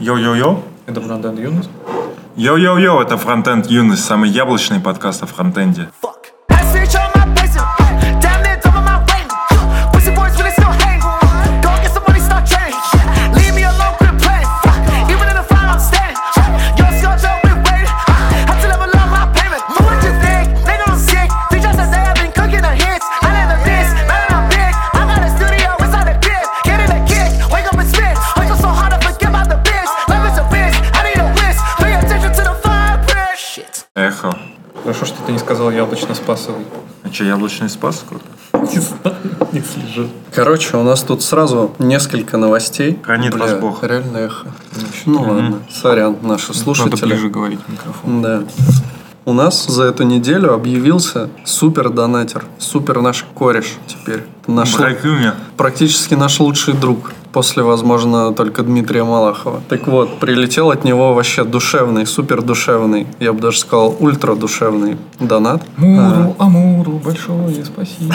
Йо-йо-йо. Это Фронтенд Юность. Йо-йо-йо, это Фронтенд Юность, самый яблочный подкаст о фронтенде. Хорошо, что ты не сказал яблочно-спасовый. А что, яблочный спас? Не знаю, не слежу. Короче, у нас тут сразу несколько новостей. Хранит вас Бог. Реально эхо. Ну ладно, сорян, наши слушатели. Надо ближе говорить в микрофон. Да. У нас за эту неделю объявился супер-донатер. Супер наш кореш теперь. Практически наш лучший друг. После, возможно, только Дмитрия Малахова. Так вот, прилетел от него вообще душевный, супердушевный, я бы даже сказал, ультрадушевный донат. Муру Амуру, большое спасибо.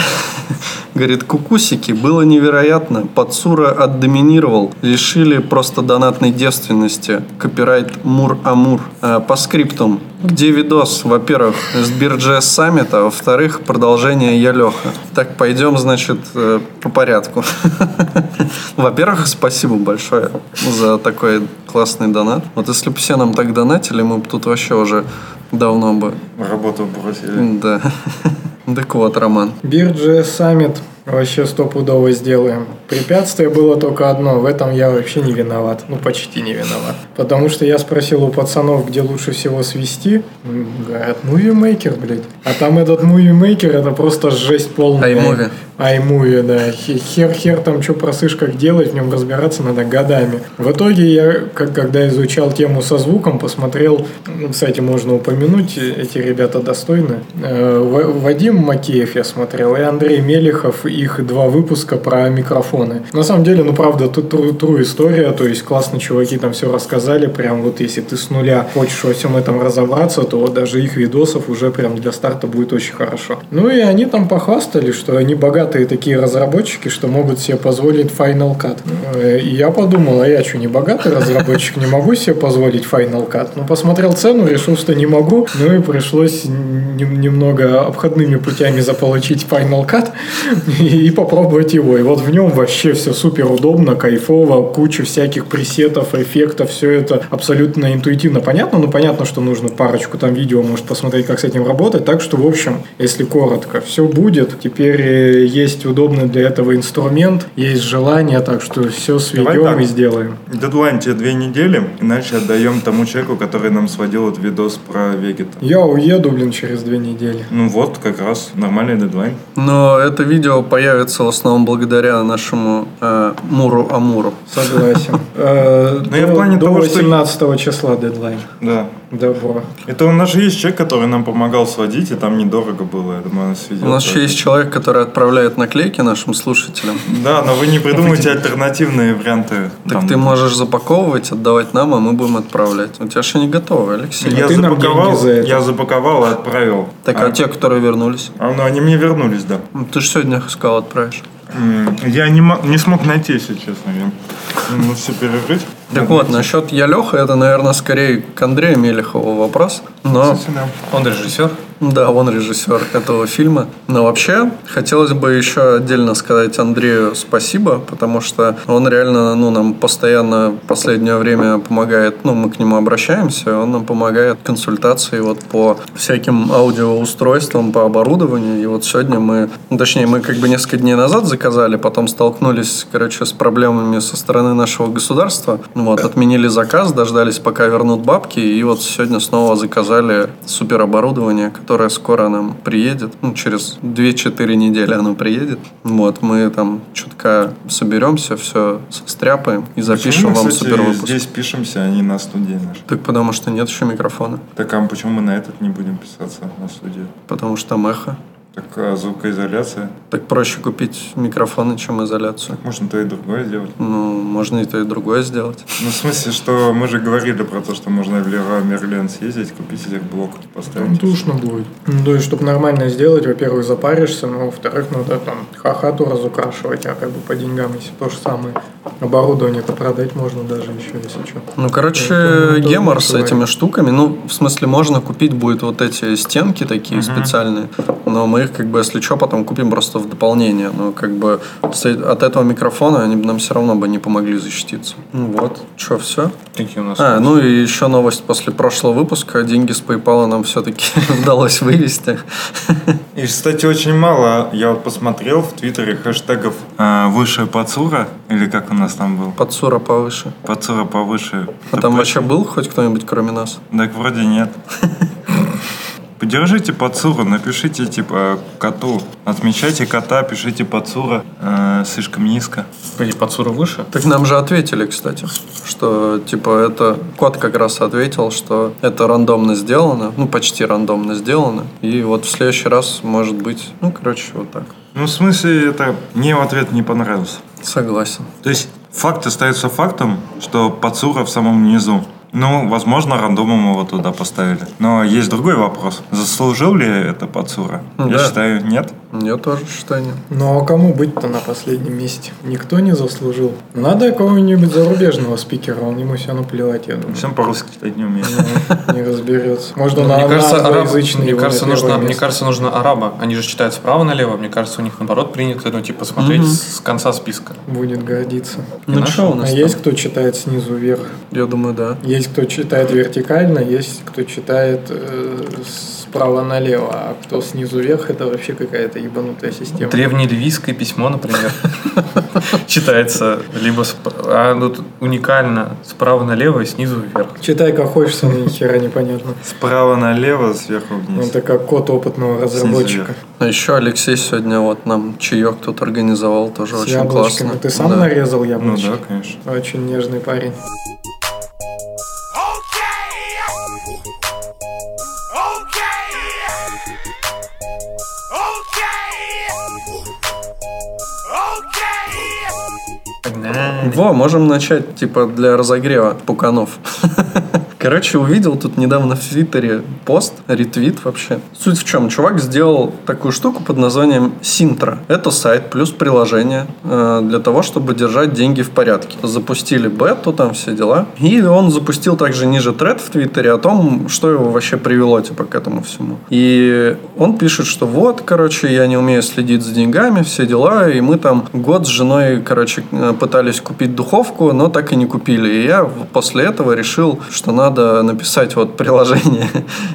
Говорит, кукусики, было невероятно. Подсура отдоминировал. Лишили просто донатной девственности. Копирайт Мур Амур. По скриптум. Где видос? Во-первых, с Бирджиэс Саммита, во-вторых, продолжение «Я Леха». Так, пойдем, значит, по порядку. Во-первых, спасибо большое за такой классный донат. Вот если бы все нам так донатили, мы бы тут вообще уже давно бы... Работу бросили. Да. Так вот, Роман. Бирджиэс Саммит вообще стопудово сделаем. Препятствие было только одно. В этом я вообще не виноват. Ну, почти не виноват. Потому что я спросил у пацанов, где лучше всего свести. Говорят, Movie Maker, блядь. А там этот Movie Maker, это просто жесть полная. iMovie. iMovie, да. Хер-хер там, что просышь, как делать, в нем разбираться надо годами. В итоге я, когда изучал тему со звуком, посмотрел, кстати, можно упомянуть, эти ребята достойны. Вадим Макеев я смотрел, и Андрей Мелехов, их два выпуска про микрофоны. На самом деле, ну правда, тут true история, то есть классно чуваки там все рассказали, прям вот если ты с нуля хочешь во всем этом разобраться, то вот даже их видосов уже прям для старта будет очень хорошо. Ну и они там похвастали, что они богатые такие разработчики, что могут себе позволить Final Cut. И я подумал, а я что, не богатый разработчик, не могу себе позволить Final Cut? Ну посмотрел цену, решил, что не могу, ну и пришлось немного обходными путями заполучить Final Cut, и попробовать его. И вот в нем вообще все супер удобно, кайфово, куча всяких пресетов, эффектов, все это абсолютно интуитивно понятно, но понятно, что нужно парочку там видео, может, посмотреть, как с этим работать, так что, в общем, если коротко, все будет, теперь есть удобный для этого инструмент, есть желание, так что все сведем и сделаем. Дедлайн тебе 2 недели, иначе отдаем тому человеку, который нам сводил этот видос про Вегета. Я уеду, блин, через 2 недели. Ну вот, как раз, нормальный дедлайн. Но это видео появится в основном благодаря нашему Муру Амуру. Согласен. До 18 числа дедлайн. Да. Добро. Это у нас же есть человек, который нам помогал сводить, и там недорого было. Я думаю, он сведет. У нас же есть человек, который отправляет наклейки нашим слушателям. Да, но вы не придумайте альтернативные варианты. Так ты можешь запаковывать, отдавать нам, а мы будем отправлять. У тебя же не готово, Алексей. Я запаковал и отправил. Так, а те, которые вернулись? Ну, они мне вернулись, да. Ты же сегодня их искал, отправишь. Я не смог найти, если честно. Я не мог все перерыть. Так вот, насчет «Я Леха», это, наверное, скорее к Андрею Мелехову вопрос. Но он режиссер. Да, он режиссер этого фильма. Но вообще, хотелось бы еще отдельно сказать Андрею спасибо, потому что он реально нам постоянно в последнее время помогает, мы к нему обращаемся, он нам помогает консультации по всяким аудиоустройствам, по оборудованию. И вот сегодня мы несколько дней назад заказали, потом столкнулись, с проблемами со стороны нашего государства. Отменили заказ, дождались, пока вернут бабки, и вот сегодня снова заказали супероборудование, которое скоро нам приедет. Через 2-4 недели оно приедет. Мы там чутка соберемся, все состряпаем и запишем вам супервыпуск. Почему мы здесь пишемся, а не на студии нашей? Так потому что нет еще микрофона. Так, а почему мы на этот не будем писаться, на студии? Потому что там эхо. Так, а звукоизоляция? Так проще купить микрофоны, чем изоляцию. Так можно то и другое сделать. Можно и то, и другое сделать. В смысле, что мы же говорили про то, что можно в Лера Мерлен съездить, купить этих блоков, поставить. Там душно будет. То есть, чтобы нормально сделать, во-первых, запаришься, но во-вторых, надо там хахату разукрашивать, а по деньгам, если то же самое. Оборудование-то продать можно даже еще, если что. Ну, короче, гемор с этими штуками. Ну, в смысле, можно купить будет вот эти стенки такие специальные, но мы их, как бы, если что, потом купим просто в дополнение. Но, как бы, от этого микрофона они бы нам все равно бы не помогли защититься. Ну, вот. Что, все? Какие у нас ну, и еще новость после прошлого выпуска. Деньги с PayPal нам все-таки удалось вывести. И, кстати, очень мало. Я вот посмотрел в Твиттере хэштегов «выше Пацура», или как у нас там был? «Пацура повыше». «Пацура повыше». А там вообще был хоть кто-нибудь, кроме нас? Так вроде нет. Поддержите Пацура, напишите типа коту, отмечайте кота, пишите Пацура, слишком низко. Пацура выше? Так нам же ответили, кстати, что типа это кот как раз ответил, что это рандомно сделано, ну почти рандомно сделано, и вот в следующий раз может быть, ну короче вот так. Ну в смысле это мне ответ не понравился. Согласен. То есть факт остается фактом, что Пацура в самом низу. Ну, возможно, рандомом его туда поставили. Но есть другой вопрос. Заслужил ли это Пацура? Да. Я считаю, нет. Я тоже считаю, нет. Ну, а кому быть-то на последнем месте? Никто не заслужил. Надо кого-нибудь зарубежного спикера, он ему все наплевать, я думаю. Всем по-русски читать не умеет. Не разберется. Можно на англоязычный его наплевать. Мне кажется, нужно араба. Они же читают справа-налево. Мне кажется, у них, наоборот, принято, ну, типа, смотреть с конца списка. Будет гордиться. Ну, что у нас там? Есть кто читает снизу вверх? Я думаю, да. Есть кто читает вертикально, есть кто читает справа налево, а кто снизу вверх, это вообще какая-то ебанутая система. Древнеливийское письмо, например, читается либо уникально справа налево и снизу вверх. Читай как хочешь, сам ни хера непонятно. Справа налево, сверху вниз. Это как код опытного разработчика. А еще Алексей сегодня вот нам чаек тут организовал, тоже очень классно. Ты сам нарезал яблочки? Ну да, конечно. Очень нежный парень. Во, можем начать, типа, для разогрева пуканов. Короче, увидел тут недавно в Твиттере пост, ретвит вообще. Суть в чем? Чувак сделал такую штуку под названием Sintra. Это сайт плюс приложение для того, чтобы держать деньги в порядке. Запустили бету, там все дела. И он запустил также ниже тред в Твиттере о том, что его вообще привело, типа, к этому всему. И он пишет, что вот, короче, я не умею следить за деньгами, все дела. И мы там год с женой, короче, пытались купить духовку, но так и не купили. И я после этого решил, что надо написать вот приложение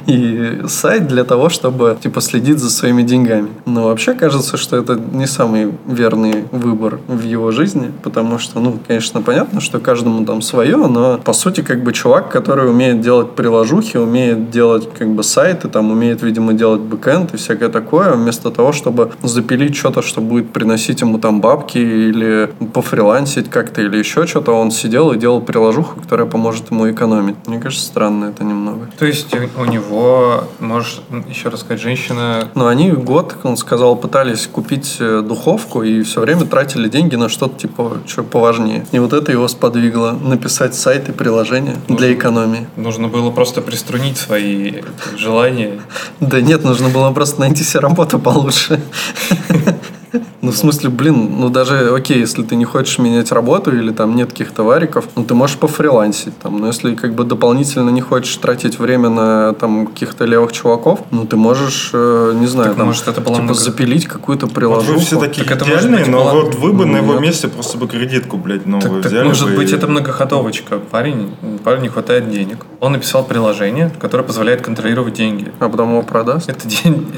и сайт для того, чтобы типа следить за своими деньгами. Но вообще кажется, что это не самый верный выбор в его жизни, потому что, ну, конечно, понятно, что каждому там свое, но по сути как бы чувак, который умеет делать приложухи, умеет делать как бы сайты, там умеет, видимо, делать бэкэнд и всякое такое, вместо того, чтобы запилить что-то, что будет приносить ему там бабки или пофрилансить как-то или еще что-то, он сидел и делал приложуху, которая поможет ему экономить. Мне кажется, странно это немного. То есть у него, можешь еще раз сказать, женщина... Ну, они год, он сказал, пытались купить духовку и все время тратили деньги на что-то типа что поважнее. И вот это его сподвигло написать сайт и приложение для экономии. Нужно было просто приструнить свои желания. Да нет, нужно было просто найти себе работу получше. Ну, в смысле, блин, ну даже, окей, если ты не хочешь менять работу или там нет каких-то вариков, ну ты можешь пофрилансить там, но если как бы дополнительно не хочешь тратить время на там каких-то левых чуваков, ну ты можешь, не знаю, так, там, может, это типа запилить какую-то приложуху. Вот вы все такие так идеальные, но план... вот вы бы на его месте просто бы кредитку, блядь, новую так, взяли. Так, может быть, это многоходовочка. Парень не хватает денег. Он написал приложение, которое позволяет контролировать деньги. А потом его продаст? Это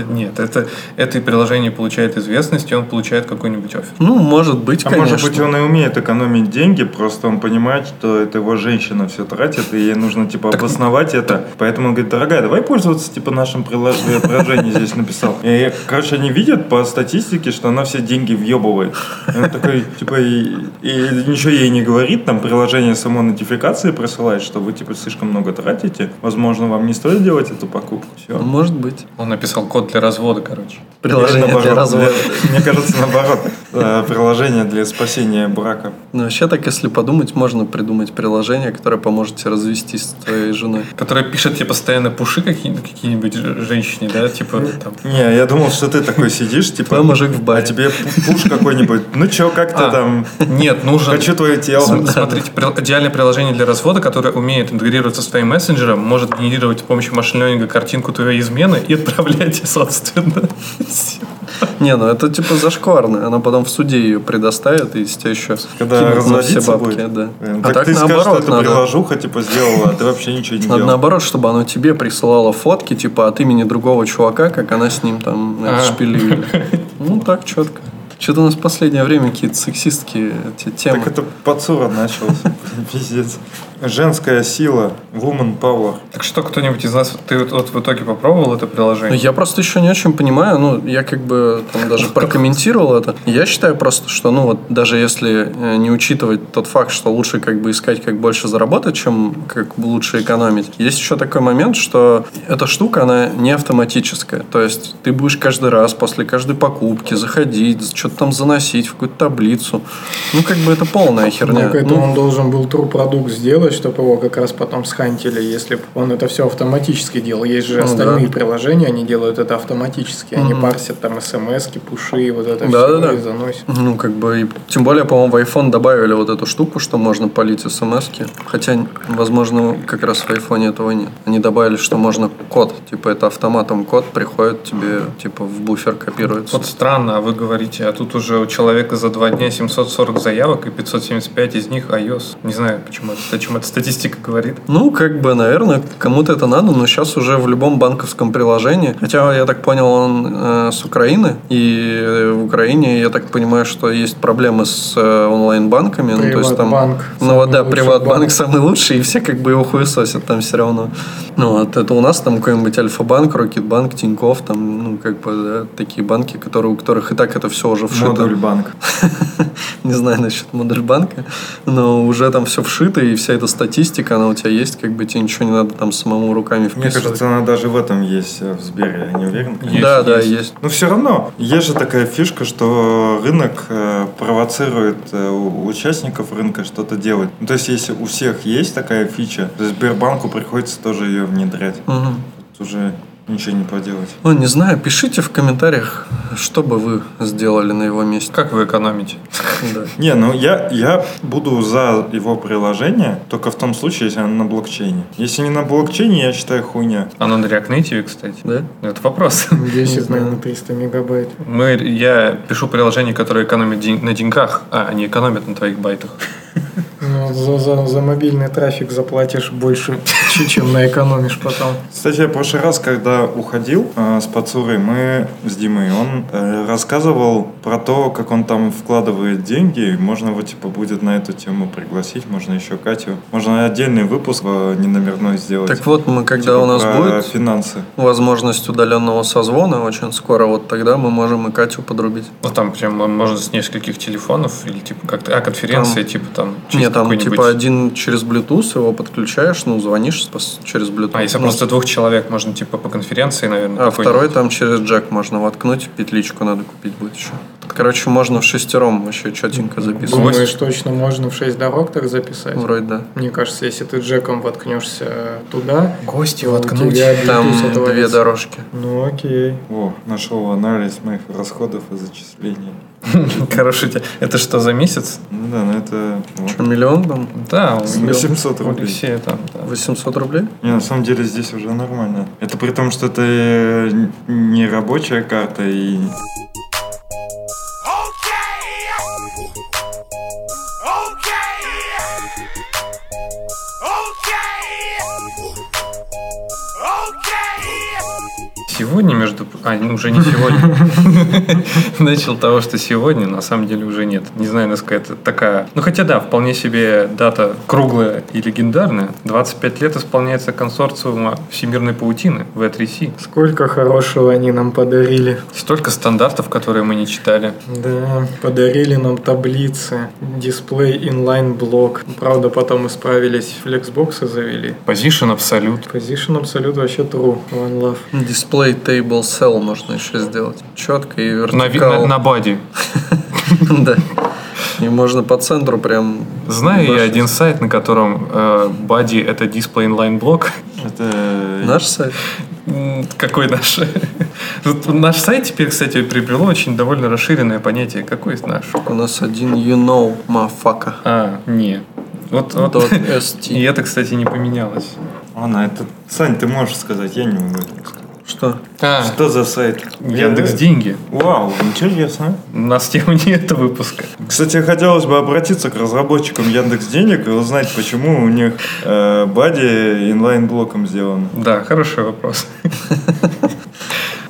нет, это приложение получает известность, и он получает какой-нибудь оффер. Ну, может быть, конечно. А может быть, он и умеет экономить деньги, просто он понимает, что это его женщина все тратит, и ей нужно, типа, так... обосновать это. Поэтому он говорит, дорогая, давай пользоваться, типа, нашим приложением здесь написал. И, короче, они видят по статистике, что она все деньги въебывает. И он такой, типа, и ничего ей не говорит, там, приложение само нотификации присылает, что вы, типа, слишком много тратите. Возможно, вам не стоит делать эту покупку. Все. Может быть. Он написал код для развода, короче. Приложение для развода. Мне кажется, кажется, наоборот, приложение для спасения брака. Ну, вообще так, если подумать, можно придумать приложение, которое поможет тебе развестись с твоей женой. Которое пишет тебе постоянно пуши какие-нибудь женщине, да? Типа, там. Не, я думал, что ты такой сидишь, типа, твой мужик в баре. А тебе пуш какой-нибудь, ну чё, как ты там? Нет, нужно... Хочу твое тело. Смотрите, идеальное приложение для развода, которое умеет интегрироваться с твоим мессенджером, может генерировать с помощью машин-лёрнинга картинку твоей измены и отправлять тебе, собственно. Не, ну это типа зашкварно. Она потом в суде ее предоставит, и с тебя еще кинут на все бабки. Да. Так ты скажешь, что это приложуха типа сделала, а ты вообще ничего не делал. Надо наоборот, чтобы оно тебе присылало фотки типа от имени другого чувака, как она с ним там шпилили. Ну так четко. Что-то у нас в последнее время какие-то сексистские темы. Так это подсура начался. Пиздец. Женская сила, woman power. Так что, кто-нибудь из нас, ты вот в итоге попробовал это приложение? Я просто еще не очень понимаю, я как бы там даже прокомментировал это. Я считаю просто, что, даже если не учитывать тот факт, что лучше как бы искать, как больше заработать, чем как лучше экономить. Есть еще такой момент, что эта штука, она не автоматическая. То есть, ты будешь каждый раз после каждой покупки заходить, что-то там заносить в какую-то таблицу. Как бы это полная херня. Он должен был true продукт сделать, чтобы его как раз потом схантили, если он это все автоматически делал. Есть же остальные приложения, они делают это автоматически, они парсят там смс-ки, пуши, вот это все и заносят. Тем более, по-моему, в iPhone добавили вот эту штуку, что можно палить смс-ки, хотя, возможно, как раз в iPhone этого нет. Они добавили, что можно код, типа это автоматом код приходит тебе, типа в буфер копируется. Вот странно, а вы говорите, а тут уже у человека за 2 дня 740 заявок и 575 из них iOS. Не знаю, почему это, о чем это статистика говорит. Наверное, кому-то это надо, но сейчас уже в любом банковском приложении. Хотя, я так понял, он с Украины, и в Украине, я так понимаю, что есть проблемы с онлайн-банками. Приватбанк. Приватбанк самый лучший, и все как бы его хуесосят там все равно. Это у нас там какой-нибудь Альфа-банк, Рокетбанк, Тинькофф, такие банки, которые, у которых и так это все уже вшито. Модульбанк. Не знаю насчет Модульбанка, но уже там все вшито, и вся эта статистика, она у тебя есть, как бы тебе ничего не надо там самому руками вписывать. Мне кажется, она даже в этом есть, в Сбере, я не уверен. Есть. Но все равно, есть же такая фишка, что рынок провоцирует участников рынка что-то делать. То есть, если у всех есть такая фича, то Сбербанку приходится тоже ее внедрять. Угу. Тут уже ничего не поделать. Не знаю, пишите в комментариях, что бы вы сделали на его месте. Как вы экономите? Не, я буду за его приложение только в том случае, если оно на блокчейне. Если не на блокчейне, я считаю, хуйня. Оно на React Native, кстати. Да? Это вопрос. 10, наверное, 300 мегабайт. Я пишу приложение, которое экономит на деньгах, а они экономят на твоих байтах. За мобильный трафик заплатишь больше, чем наэкономишь потом. Кстати, я в прошлый раз, когда уходил с Пацурой, мы с Димой, он рассказывал про то, как он там вкладывает деньги. Можно его типа будет на эту тему пригласить, можно еще Катю. Можно отдельный выпуск неномерной сделать. Так вот, мы когда у нас будет финансы, возможность удаленного созвона очень скоро, вот тогда мы можем и Катю подрубить. Там прям можно с нескольких телефонов или типа как-то конференция типа там. Нет, там типа один через Bluetooth его подключаешь, звонишь через Bluetooth. А если просто 2 человек, можно типа по конференции, наверное. А второй там через джек можно воткнуть, петличку надо купить будет еще. Короче, можно в 6 вообще четенько записывать. Думаешь, точно можно в 6 дорог так записать? Вроде да. Мне кажется, если ты джеком воткнешься туда, гости воткнуть, там 2 дорожки. Окей. Нашел анализ моих расходов и зачислений. Короче, это что, за месяц? Это... Что, миллион там? Да. 800 рублей. 800 рублей? Не, на самом деле здесь уже нормально. Это при том, что это не рабочая карта и... Сегодня, уже не сегодня. Начал того, что сегодня, на самом деле уже нет. Не знаю, насколько это такая... Хотя да, вполне себе дата круглая и легендарная. 25 лет исполняется консорциума Всемирной паутины, V3C. Сколько хорошего они нам подарили. Столько стандартов, которые мы не читали. Да, подарили нам таблицы, дисплей, инлайн-блок. Правда, потом исправились, флексбоксы завели. Position Absolute. Position Absolute вообще true. One love. Дисплей table cell можно еще сделать. Четко и вертикал. На баде. Да. И можно по центру прям... Знаю башить. Я один сайт, на котором body — это display inline block. Это... Наш сайт? Какой наш? Наш сайт теперь, кстати, приобрело очень довольно расширенное понятие. Какой наш? У нас один motherfucker. А, не. Вот. И это, кстати, не поменялось. Ладно, это... Сань, ты можешь сказать, я не могу сказать. Что? Что за сайт? Яндекс.Деньги. Вау, интересно. У нас тема не это выпуска. Кстати, хотелось бы обратиться к разработчикам Яндекс.Денег и узнать, почему у них бади инлайн-блоком сделан. Да, хороший вопрос.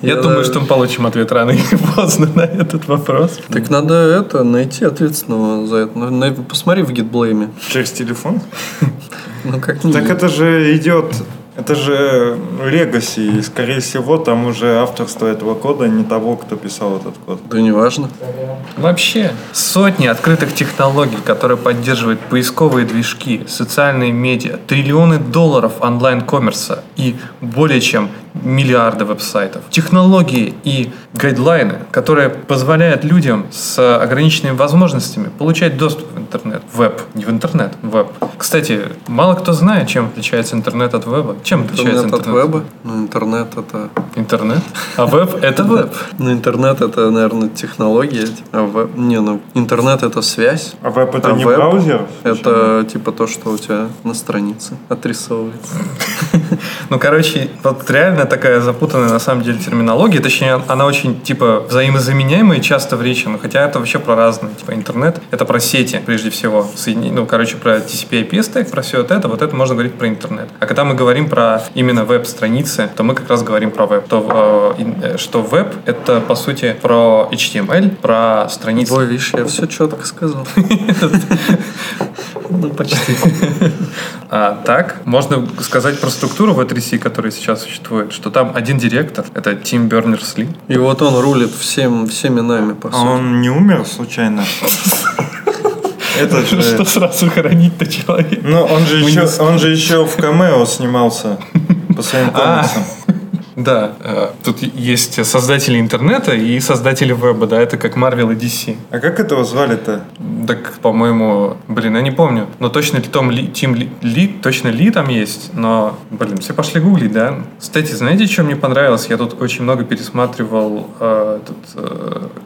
Я думаю, что мы получим ответ рано или поздно на этот вопрос. Так надо найти ответственного за это. Посмотри в гитблейме. Через телефон? Ну как не. Так это же идет... Это же легаси, и, скорее всего, там уже авторство этого кода не того, кто писал этот код. Да не важно. Вообще, сотни открытых технологий, которые поддерживают поисковые движки, социальные медиа, триллионы долларов онлайн-коммерса и более чем миллиарды веб-сайтов. Технологии и гайдлайны, которые позволяют людям с ограниченными возможностями получать доступ в интернет. Веб. Не в интернет, веб. Кстати, мало кто знает, чем отличается интернет от веба. Чем отличается интернет? Интернет от веба? Ну, интернет это... Интернет? А веб это веб. Ну, интернет это, наверное, технология. А веб... Не, ну, интернет это связь. А веб это не браузер? Это типа то, что у тебя на странице отрисовывается. Ну, короче, вот реально такая запутанная на самом деле терминология. Точнее, она очень типа взаимозаменяемая часто в речи, но хотя это вообще про разные. Типа интернет — это про сети, прежде всего. Ну, короче, про TCP, IP стек, про все вот это можно говорить про интернет. А когда мы говорим про именно веб-страницы, то мы как раз говорим про веб. То, что веб — это, по сути, про HTML, про страницы. Ой, видишь, я все четко сказал. Ну, почти. А так, можно сказать про структуру в W3C, которая сейчас существует, что там один директор, это Тим Бернерс-Ли. И вот он рулит всеми нами, по сути. А он не умер случайно? Это же... Что сразу хоронить-то человека? Ну, он же еще в камео снимался по своим комиксам. Да, тут есть создатели интернета и создатели веба, да, это как Marvel и DC. А как этого звали-то? Так, по-моему, я не помню. Но точно ли Ли там есть, но, все пошли гуглить, да? Кстати, знаете, что мне понравилось? Я тут очень много пересматривал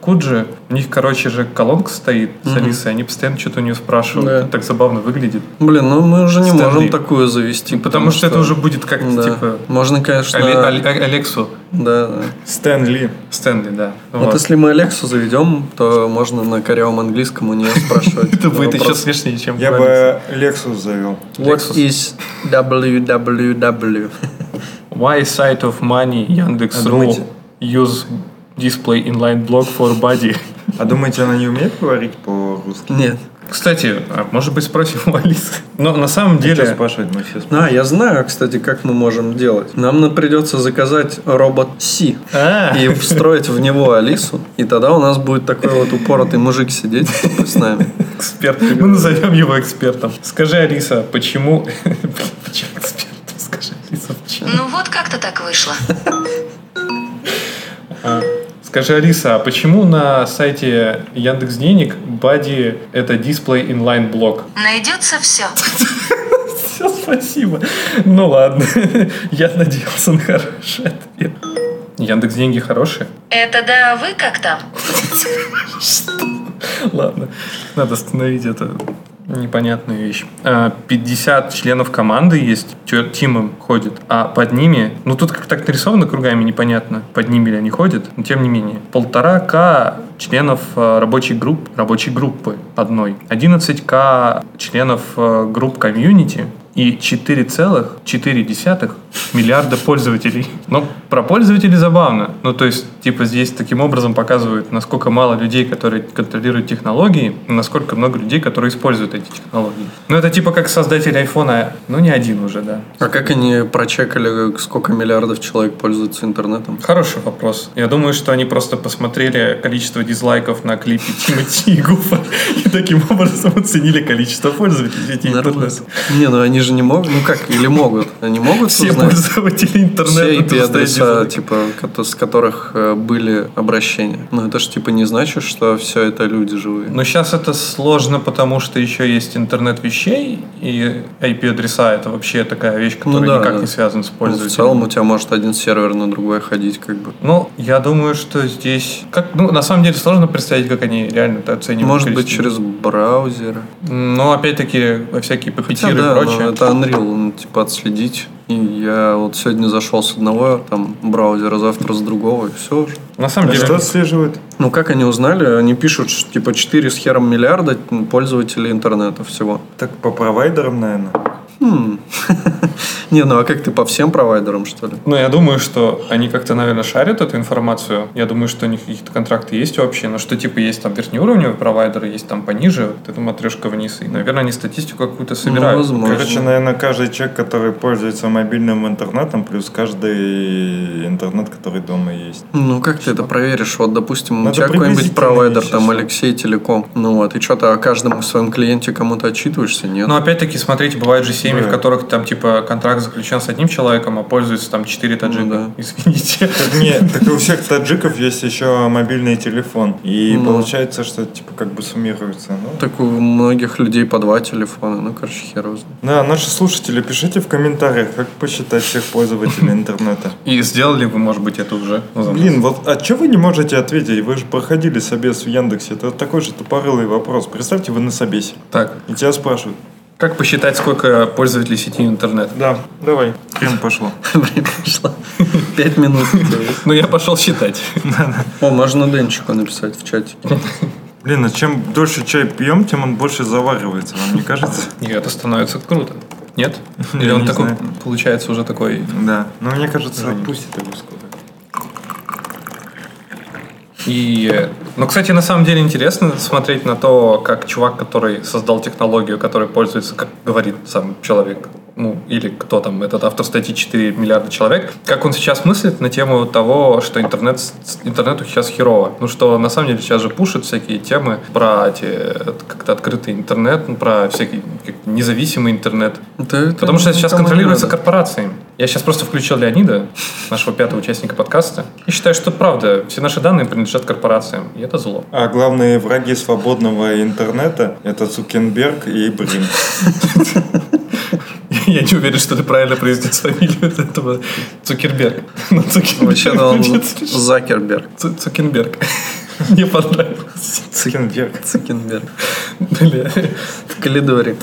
Куджи. У них, колонка стоит с Алисой, они постоянно что-то у нее спрашивают. Да. Так забавно выглядит. Ну мы уже не можем такую завести. Потому что это уже будет как-то, да. Можно, конечно... Алексу. Да. Стэнли, да. Вот если мы Алексу заведем, то можно на корявом английском у нее спрашивать. Это будет еще смешнее, чем я бы Lexus завел. What is www? Why site of money Яндекс.ру use display inline block for body? А думаете, она не умеет говорить по-русски? Нет. Кстати, может быть, спросим у Алисы. Но на самом деле... Я знаю, кстати, как мы можем делать. Нам придется заказать робот Си и встроить в него Алису. И тогда у нас будет такой вот упоротый мужик сидеть с нами. Эксперт. Мы назовем его экспертом. Скажи, Алиса, почему... Почему экспертом? Скажи, Алиса, почему? Ну вот как-то так вышло. Скажи, Алиса, а почему на сайте Яндекс.Денег body – это display inline block? Найдется все. Все, спасибо. Ну ладно, я надеялся на хороший ответ. Яндекс.Деньги хорошие? Это да, вы как там? Ладно, надо остановить это. Непонятная вещь. 50 членов команды есть, тимом ходит, а под ними, тут как так нарисовано кругами, непонятно, под ними ли они ходят, но тем не менее. 1,5К членов рабочей группы одной, 11К членов групп комьюнити и 4,4 миллиарда пользователей. Про пользователей забавно. Здесь таким образом показывают, насколько мало людей, которые контролируют технологии, и насколько много людей, которые используют эти технологии. Это как создатель айфона, не один уже, да. А как они прочекали, сколько миллиардов человек пользуются интернетом? Хороший вопрос. Я думаю, что они просто посмотрели количество дизлайков на клипе Тимати и Гуфа и таким образом оценили количество пользователей интернета. Они же не могут, или могут? Они могут узнать? пользователи интернета. Все IP-адреса, типа, с которых были обращения. Но это же, типа, не значит, что все это люди живые. Но сейчас это сложно, потому что еще есть интернет вещей, и IP-адреса — это вообще такая вещь, которая никак не связана с пользователем. Ну, в целом у тебя может один сервер на другой ходить, как бы. Ну, я думаю, что здесь... на самом деле сложно представить, как они реально оценивают. Может быть, через браузеры. Но, опять-таки, всякие пакетиры и прочее. Это Unreal, типа, отследить. И я вот сегодня зашел с одного там браузера, завтра с другого, и все уже. На самом деле. Что отслеживают? Ну, как они узнали? Они пишут, что типа 4 с хером миллиарда пользователей интернета всего. Так по провайдерам, наверное. Не, ну а как ты, по всем провайдерам, что ли? Ну, я думаю, что они как-то, наверное, шарят эту информацию. Я думаю, что у них какие-то контракты есть вообще. Но что, типа, есть там верхнеуровневые провайдеры, есть там пониже, вот эта матрешка вниз. И, наверное, они статистику какую-то собирают. Ну, короче, наверное, каждый человек, который пользуется мобильным интернетом, плюс каждый интернет, который дома есть. Ну, как ты это проверишь? Вот, допустим, у тебя какой-нибудь провайдер, там, Алексей Телеком. Ну, вот, и что-то о каждом своем клиенте кому-то отчитываешься, нет? Ну, опять-таки, смотрите, бывают же семьи, в которых там, типа, контракт заключен с одним человеком, а пользуются там 4 таджика. Ну, да. Извините. Нет, так у всех таджиков есть еще мобильный телефон. И получается, что типа как бы суммируется. Ну. Так у многих людей по 2 телефона. Ну, короче, хер узнает. Да, наши слушатели, пишите в комментариях, как посчитать всех пользователей интернета. И сделали вы, может быть, это уже? Блин, вот а чего вы не можете ответить? Вы же проходили собес в Яндексе. Это такой же тупорылый вопрос. Представьте, вы на собесе. Так. И тебя спрашивают. Как посчитать, сколько пользователей сети интернет? Да, давай. Время пошло. 5 минут. Ну, я пошел считать. О, можно Денчику написать в чате. Блин, а чем дольше чай пьем, тем он больше заваривается, вам не кажется? И это становится круто. Нет? Или он такой, получается, уже такой... Да, но мне кажется, пусть это будет скоро. И, ну, кстати, на самом деле интересно смотреть на то, как чувак, который создал технологию, которой пользуется, как говорит сам человек, ну, или кто там, этот автор статьи 4 миллиарда человек, как он сейчас мыслит на тему того, что интернету сейчас херово. Ну, что на самом деле сейчас же пушат всякие темы про как-то открытый интернет, про всякий независимый интернет. Потому что сейчас контролируется корпорациями. Я сейчас просто включил Леонида, нашего 5-го участника подкаста, и считаю, что правда, все наши данные принадлежат корпорациям, и это зло. А главные враги свободного интернета — это Цукерберг и Брин. Я не уверен, что ты правильно произнес фамилию этого Цукерберг. Вообще-то он Закерберг. Цукерберг. Мне понравилось. Цукерберг. Бля. В коридоре.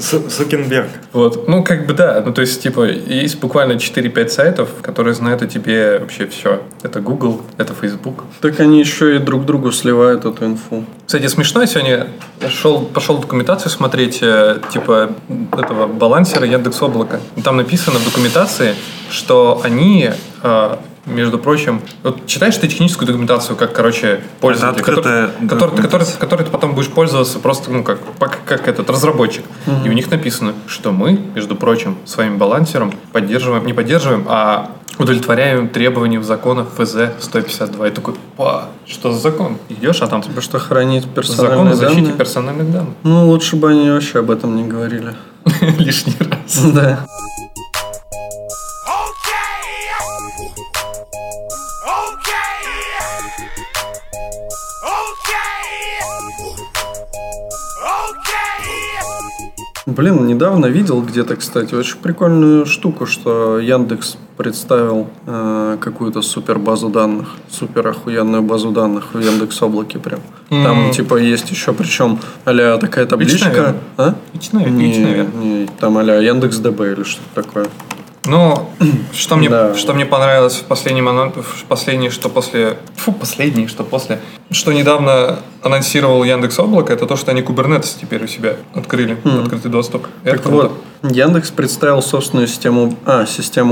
Цукерберг. Вот. Ну, как бы да. Ну, то есть, типа, есть буквально 4-5 сайтов, которые знают о тебе вообще все. Это Google, это Facebook. Так они еще и друг другу сливают эту инфу. Кстати, смешно. Я сегодня пошел документацию смотреть, типа, этого балансера Яндекс.Облако. Там написано в документации, что они... Между прочим, вот читаешь ты техническую документацию, как, короче, пользователь, который ты потом будешь пользоваться просто, ну, как этот разработчик. И у них написано, что мы, между прочим, своим балансером не поддерживаем, а удовлетворяем требованиям закона ФЗ 152. И такой, что за закон? Идешь, а там тебе что хранить персональные данные? Закон о защите персональных данных. Ну, лучше бы они вообще об этом не говорили. Лишний раз. Да. Блин, недавно видел где-то, кстати, очень прикольную штуку, что Яндекс представил какую-то супер базу данных, супер охуенную базу данных в Яндекс.Облаке прям. Там типа есть еще, причем а-ля такая табличка. Не, там а-ля Яндекс.ДБ или что-то такое. Ну, что мне понравилось после, что недавно анонсировал Яндекс.Облако, это то, что они Kubernetes теперь у себя открыли, открытый доступ. Так вот, Яндекс представил собственную систему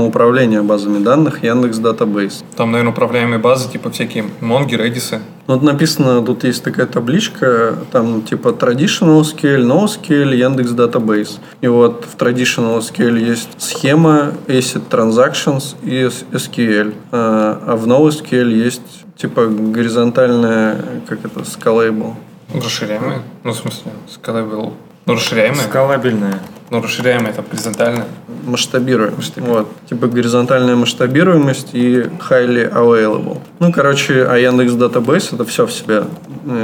управления базами данных Яндекс Датабейс. Там, наверное, управляемые базы, типа всякие Монги, Редисы. Вот написано, тут есть такая табличка, там типа Traditional Scale, NoScale, Яндекс Датабейс. И вот в Traditional Scale есть схема, ACID Transactions и SQL. А в NoScale есть типа горизонтальная, как это, Scalable. Расширяемая? Ну, в смысле, Scalable. Ну, расширяемая. Скалабельная. Ну, расширяемая, это горизонтальная. масштабируем. Вот. Типа горизонтальная масштабируемость и highly available. Ну, короче, а Яндекс Датабейс это все в себе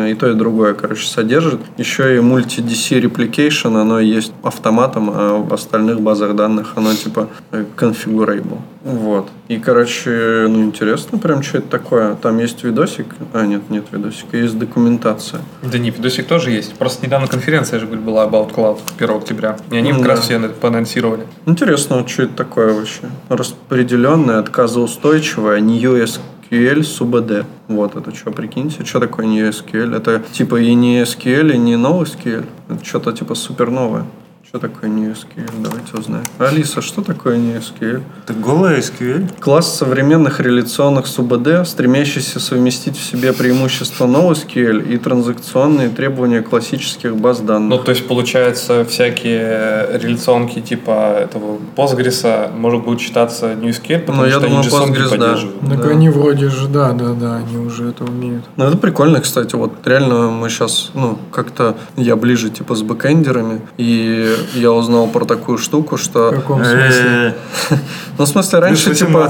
и то, и другое, короче, содержит. Еще и multi-DC replication, оно есть автоматом, а в остальных базах данных оно типа configurable. Вот. И, короче, ну, интересно прям, что это такое. Там есть видосик. А, нет видосика. Есть документация. Да не, видосик тоже есть. Просто недавно конференция, я же говорю, была About Cloud 1 октября. И они как раз все поанонсировали. Интересно, что это такое вообще. Распределенное, отказоустойчивое, не USQL с УБД. Вот это что, прикиньте, что такое не USQL? Это типа и не SQL, и не NoSQL. Это что-то типа суперновое. Что такое NewSQL? Давайте узнаем. Алиса, что такое NewSQL? Это голая SQL. Класс современных реляционных СУБД, стремящийся совместить в себе преимущества NoSQL и транзакционные требования классических баз данных. Ну, то есть, получается, всякие реляционки типа этого Postgres могут будут считаться NewSQL, потому что они JSON не поддерживают. Да. Так они вроде же, да, они уже это умеют. Ну, это прикольно, кстати. Вот реально мы сейчас, ну, как-то я ближе типа с бэкэндерами, и я узнал про такую штуку, что... В каком смысле? Ну, в смысле, раньше, типа,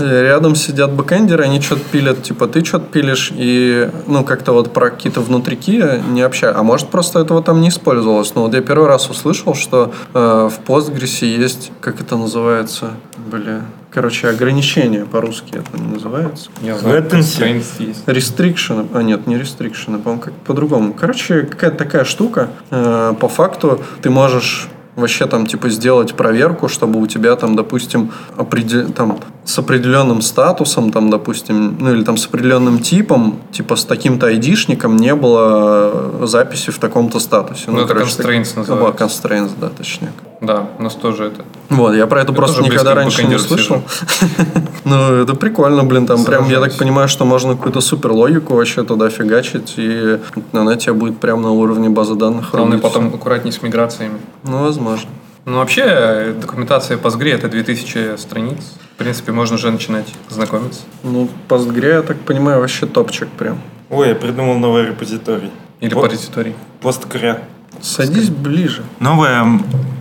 рядом сидят бэкэндеры, они что-то пилят, типа, ты что-то пилишь, и, ну, как-то вот про какие-то внутрики не общаюсь. А может, просто этого там не использовалось. Но вот я первый раз услышал, что в Postgres есть, как это называется, короче, ограничение по-русски это называется. Я знаю, restriction. А нет, не restriction, по-моему, как по-другому. Короче, какая-то такая штука. По факту ты можешь вообще там типа сделать проверку, чтобы у тебя там, допустим, с определенным статусом, там, допустим, ну или там с определенным типом, типа с таким-то айдишником не было записи в таком-то статусе. Ну, это короче, constraints называется. Constraints, да, точнее. Да, у нас тоже это. Вот, я про это просто никогда раньше не слышал. Ну, это прикольно, блин, там прям, я так понимаю, что можно какую-то супер логику вообще туда фигачить, и она тебя будет прям на уровне базы данных. Главное потом аккуратнее с миграциями. Ну, возможно. Ну, вообще, документация Postgre это 2000 страниц. В принципе, можно уже начинать знакомиться. Ну, Postgre, я так понимаю, вообще топчик прям. Ой, я придумал новый репозиторий. Или паразиторий. Postgre. Садись ближе. Новая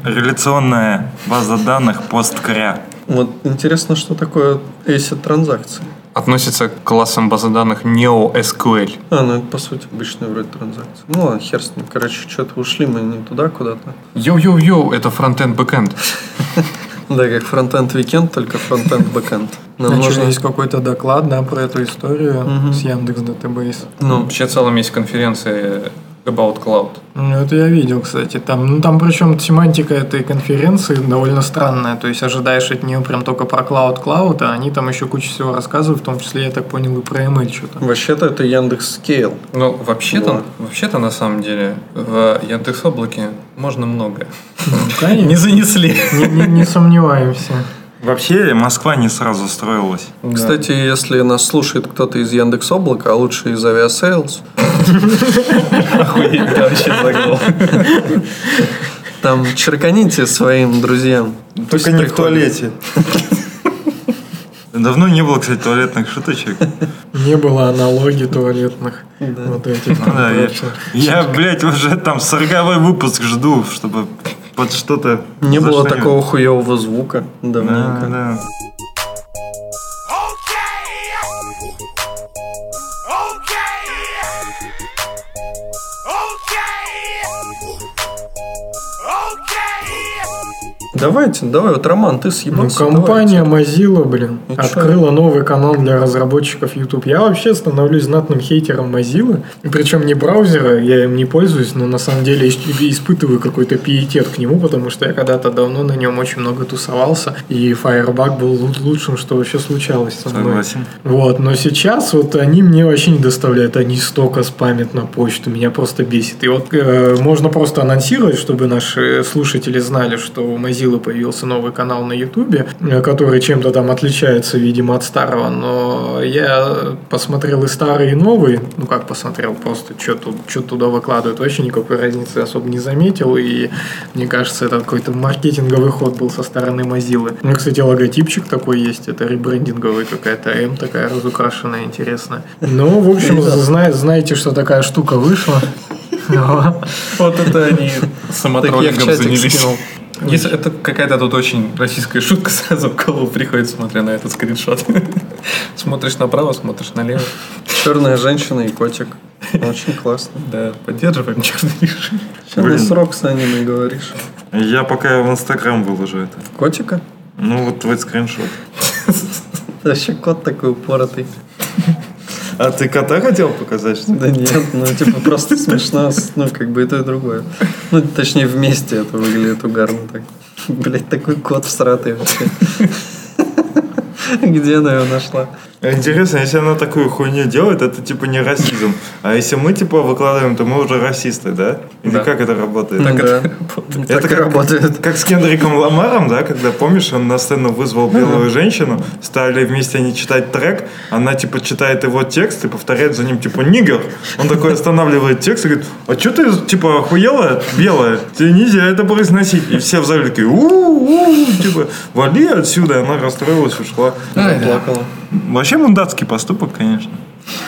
реляционная база данных Postgre. Вот интересно, что такое ACID транзакции. Относится к классам базы данных NeoSQL. А, ну это по сути обычный вроде транзакции. Ну ладно, хер с ним. Короче, что-то ушли мы не туда куда-то. Йоу-йоу-йоу, это фронтенд-бэкенд. Да, как фронтенд-викенд, только фронтенд-бэкенд. Нужно есть какой-то доклад, да, про эту историю с Яндекс.Датабейс. Ну, вообще в целом есть конференции About Cloud. Ну, это я видел, кстати. Там причем семантика этой конференции довольно странная. То есть ожидаешь от нее прям только про Cloud, а они там еще кучу всего рассказывают, в том числе, я так понял, и про ML что-то. Вообще-то это Яндекс Scale. Ну, вообще-то на самом деле в Яндекс.Облаке можно многое. Не занесли. Не сомневаемся. Вообще Москва не сразу строилась. Кстати, если нас слушает кто-то из Яндекс.Облака, а лучше из Aviasales. Охуеть, вообще загол. Там черканите своим друзьям. Только не в туалете. Давно не было, кстати, туалетных шуточек. Не было аналогий туалетных. Вот этих там. Я, блядь, уже там 40-й выпуск жду, чтобы... под что-то. Не было такого хуевого звука давненько. Да. Давай, вот, Роман, ты съебался. Ну, компания Mozilla, блин, открыла новый канал для разработчиков YouTube. Я вообще становлюсь знатным хейтером Mozilla. Причем не браузера, я им не пользуюсь, но на самом деле испытываю какой-то пиетет к нему, потому что я когда-то давно на нем очень много тусовался, и Firebug был лучшим, что вообще случалось со мной. Согласен. Вот, но сейчас вот они мне вообще не доставляют, они столько спамят на почту, меня просто бесит. И вот можно просто анонсировать, чтобы наши слушатели знали, что у Mozilla появился новый канал на Ютубе, который чем-то там отличается, видимо, от старого, но я посмотрел и старый, и новый, ну как посмотрел, просто что туда выкладывают, вообще никакой разницы особо не заметил, и мне кажется, это какой-то маркетинговый ход был со стороны Mozilla. Ну, кстати, логотипчик такой есть, это ребрендинговый, какая-то М такая разукрашенная, интересная. Ну, в общем, знаете, что такая штука вышла. Вот это они самотроллингом занялись. Если это какая-то тут очень российская шутка сразу в голову приходит, смотря на этот скриншот. Смотришь направо, смотришь налево. Черная женщина и котик. Очень классно. Да, поддерживаем черный режим. Черный срок с аниме говоришь. Я пока в Инстаграм выложу это. Котика? Ну, вот твой скриншот. Вообще кот такой упоротый. А ты кота хотел показать, что ли? Да нет, ну типа просто смешно, ну как бы и то, и другое. Ну точнее вместе это выглядит угарно так. Блять, такой кот всратый вообще. Где она его нашла? Интересно, если она такую хуйню делает, это типа не расизм. А если мы типа выкладываем, то мы уже расисты, да? Или да. Как это работает? Так да. Это работает. Как с Кендриком Ламаром, да? Когда, помнишь, он на сцену вызвал белую женщину, стали вместе они читать трек, она типа читает его текст и повторяет за ним типа «нигер». Он такой останавливает текст и говорит: «А что ты типа охуела, белая? Тебе нельзя это произносить». И все в зале такие: типа «вали отсюда». Она расстроилась, ушла, плакала. Вообще мундацкий поступок, конечно.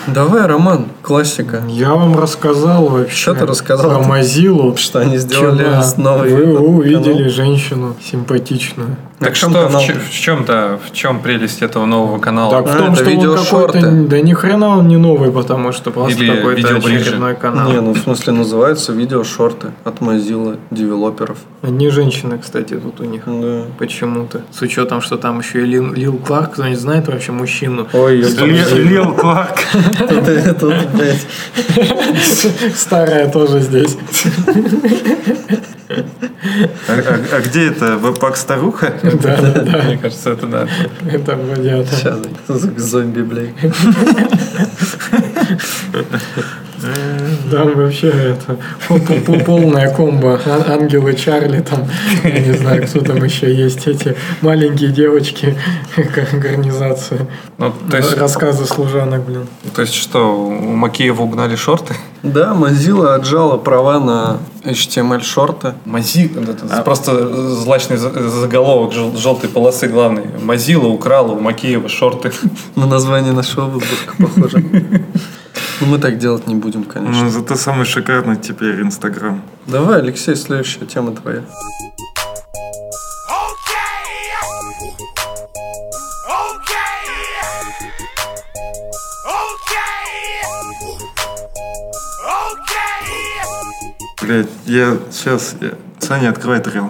Давай, Роман, классика. Я вам рассказал вообще про Мозилу. Что они сделали с новой. Вы увидели женщину симпатичную. Так что в чем прелесть этого нового канала? Так в том, что он какой-то... Да ни хрена он не новый, потому что просто какой-то очередной канал. Не, ну в смысле называется видеошорты от Mozilla девелоперов. Одни женщины, кстати, тут у них. Да. Почему-то. С учетом, что там еще и Лил Кларк, кто-нибудь знает вообще мужчину. Ой, Лил Кларк. Тут, блядь. Старая тоже здесь. А где это? Веб-пак-старуха? Да. Мне кажется, это надо. Это вроде. Сейчас, зомби, блядь. Там вообще это полная комбо. Ангелы Чарли, там, я не знаю, кто там еще есть, эти маленькие девочки, гарнизация. Ну, то есть, рассказы служанок, блин. То есть что, у Макеева угнали шорты? Да, Mozilla отжала права на HTML-шорты. Просто злачный заголовок желтой полосы главный. Mozilla украла у Макеева шорты. На название нашего выпуска похоже. Ну, мы так делать не будем, конечно. Ну, зато самый шикарный теперь Инстаграм. Давай, Алексей, следующая тема твоя. Блять, я сейчас... Саня, открывай трейлы.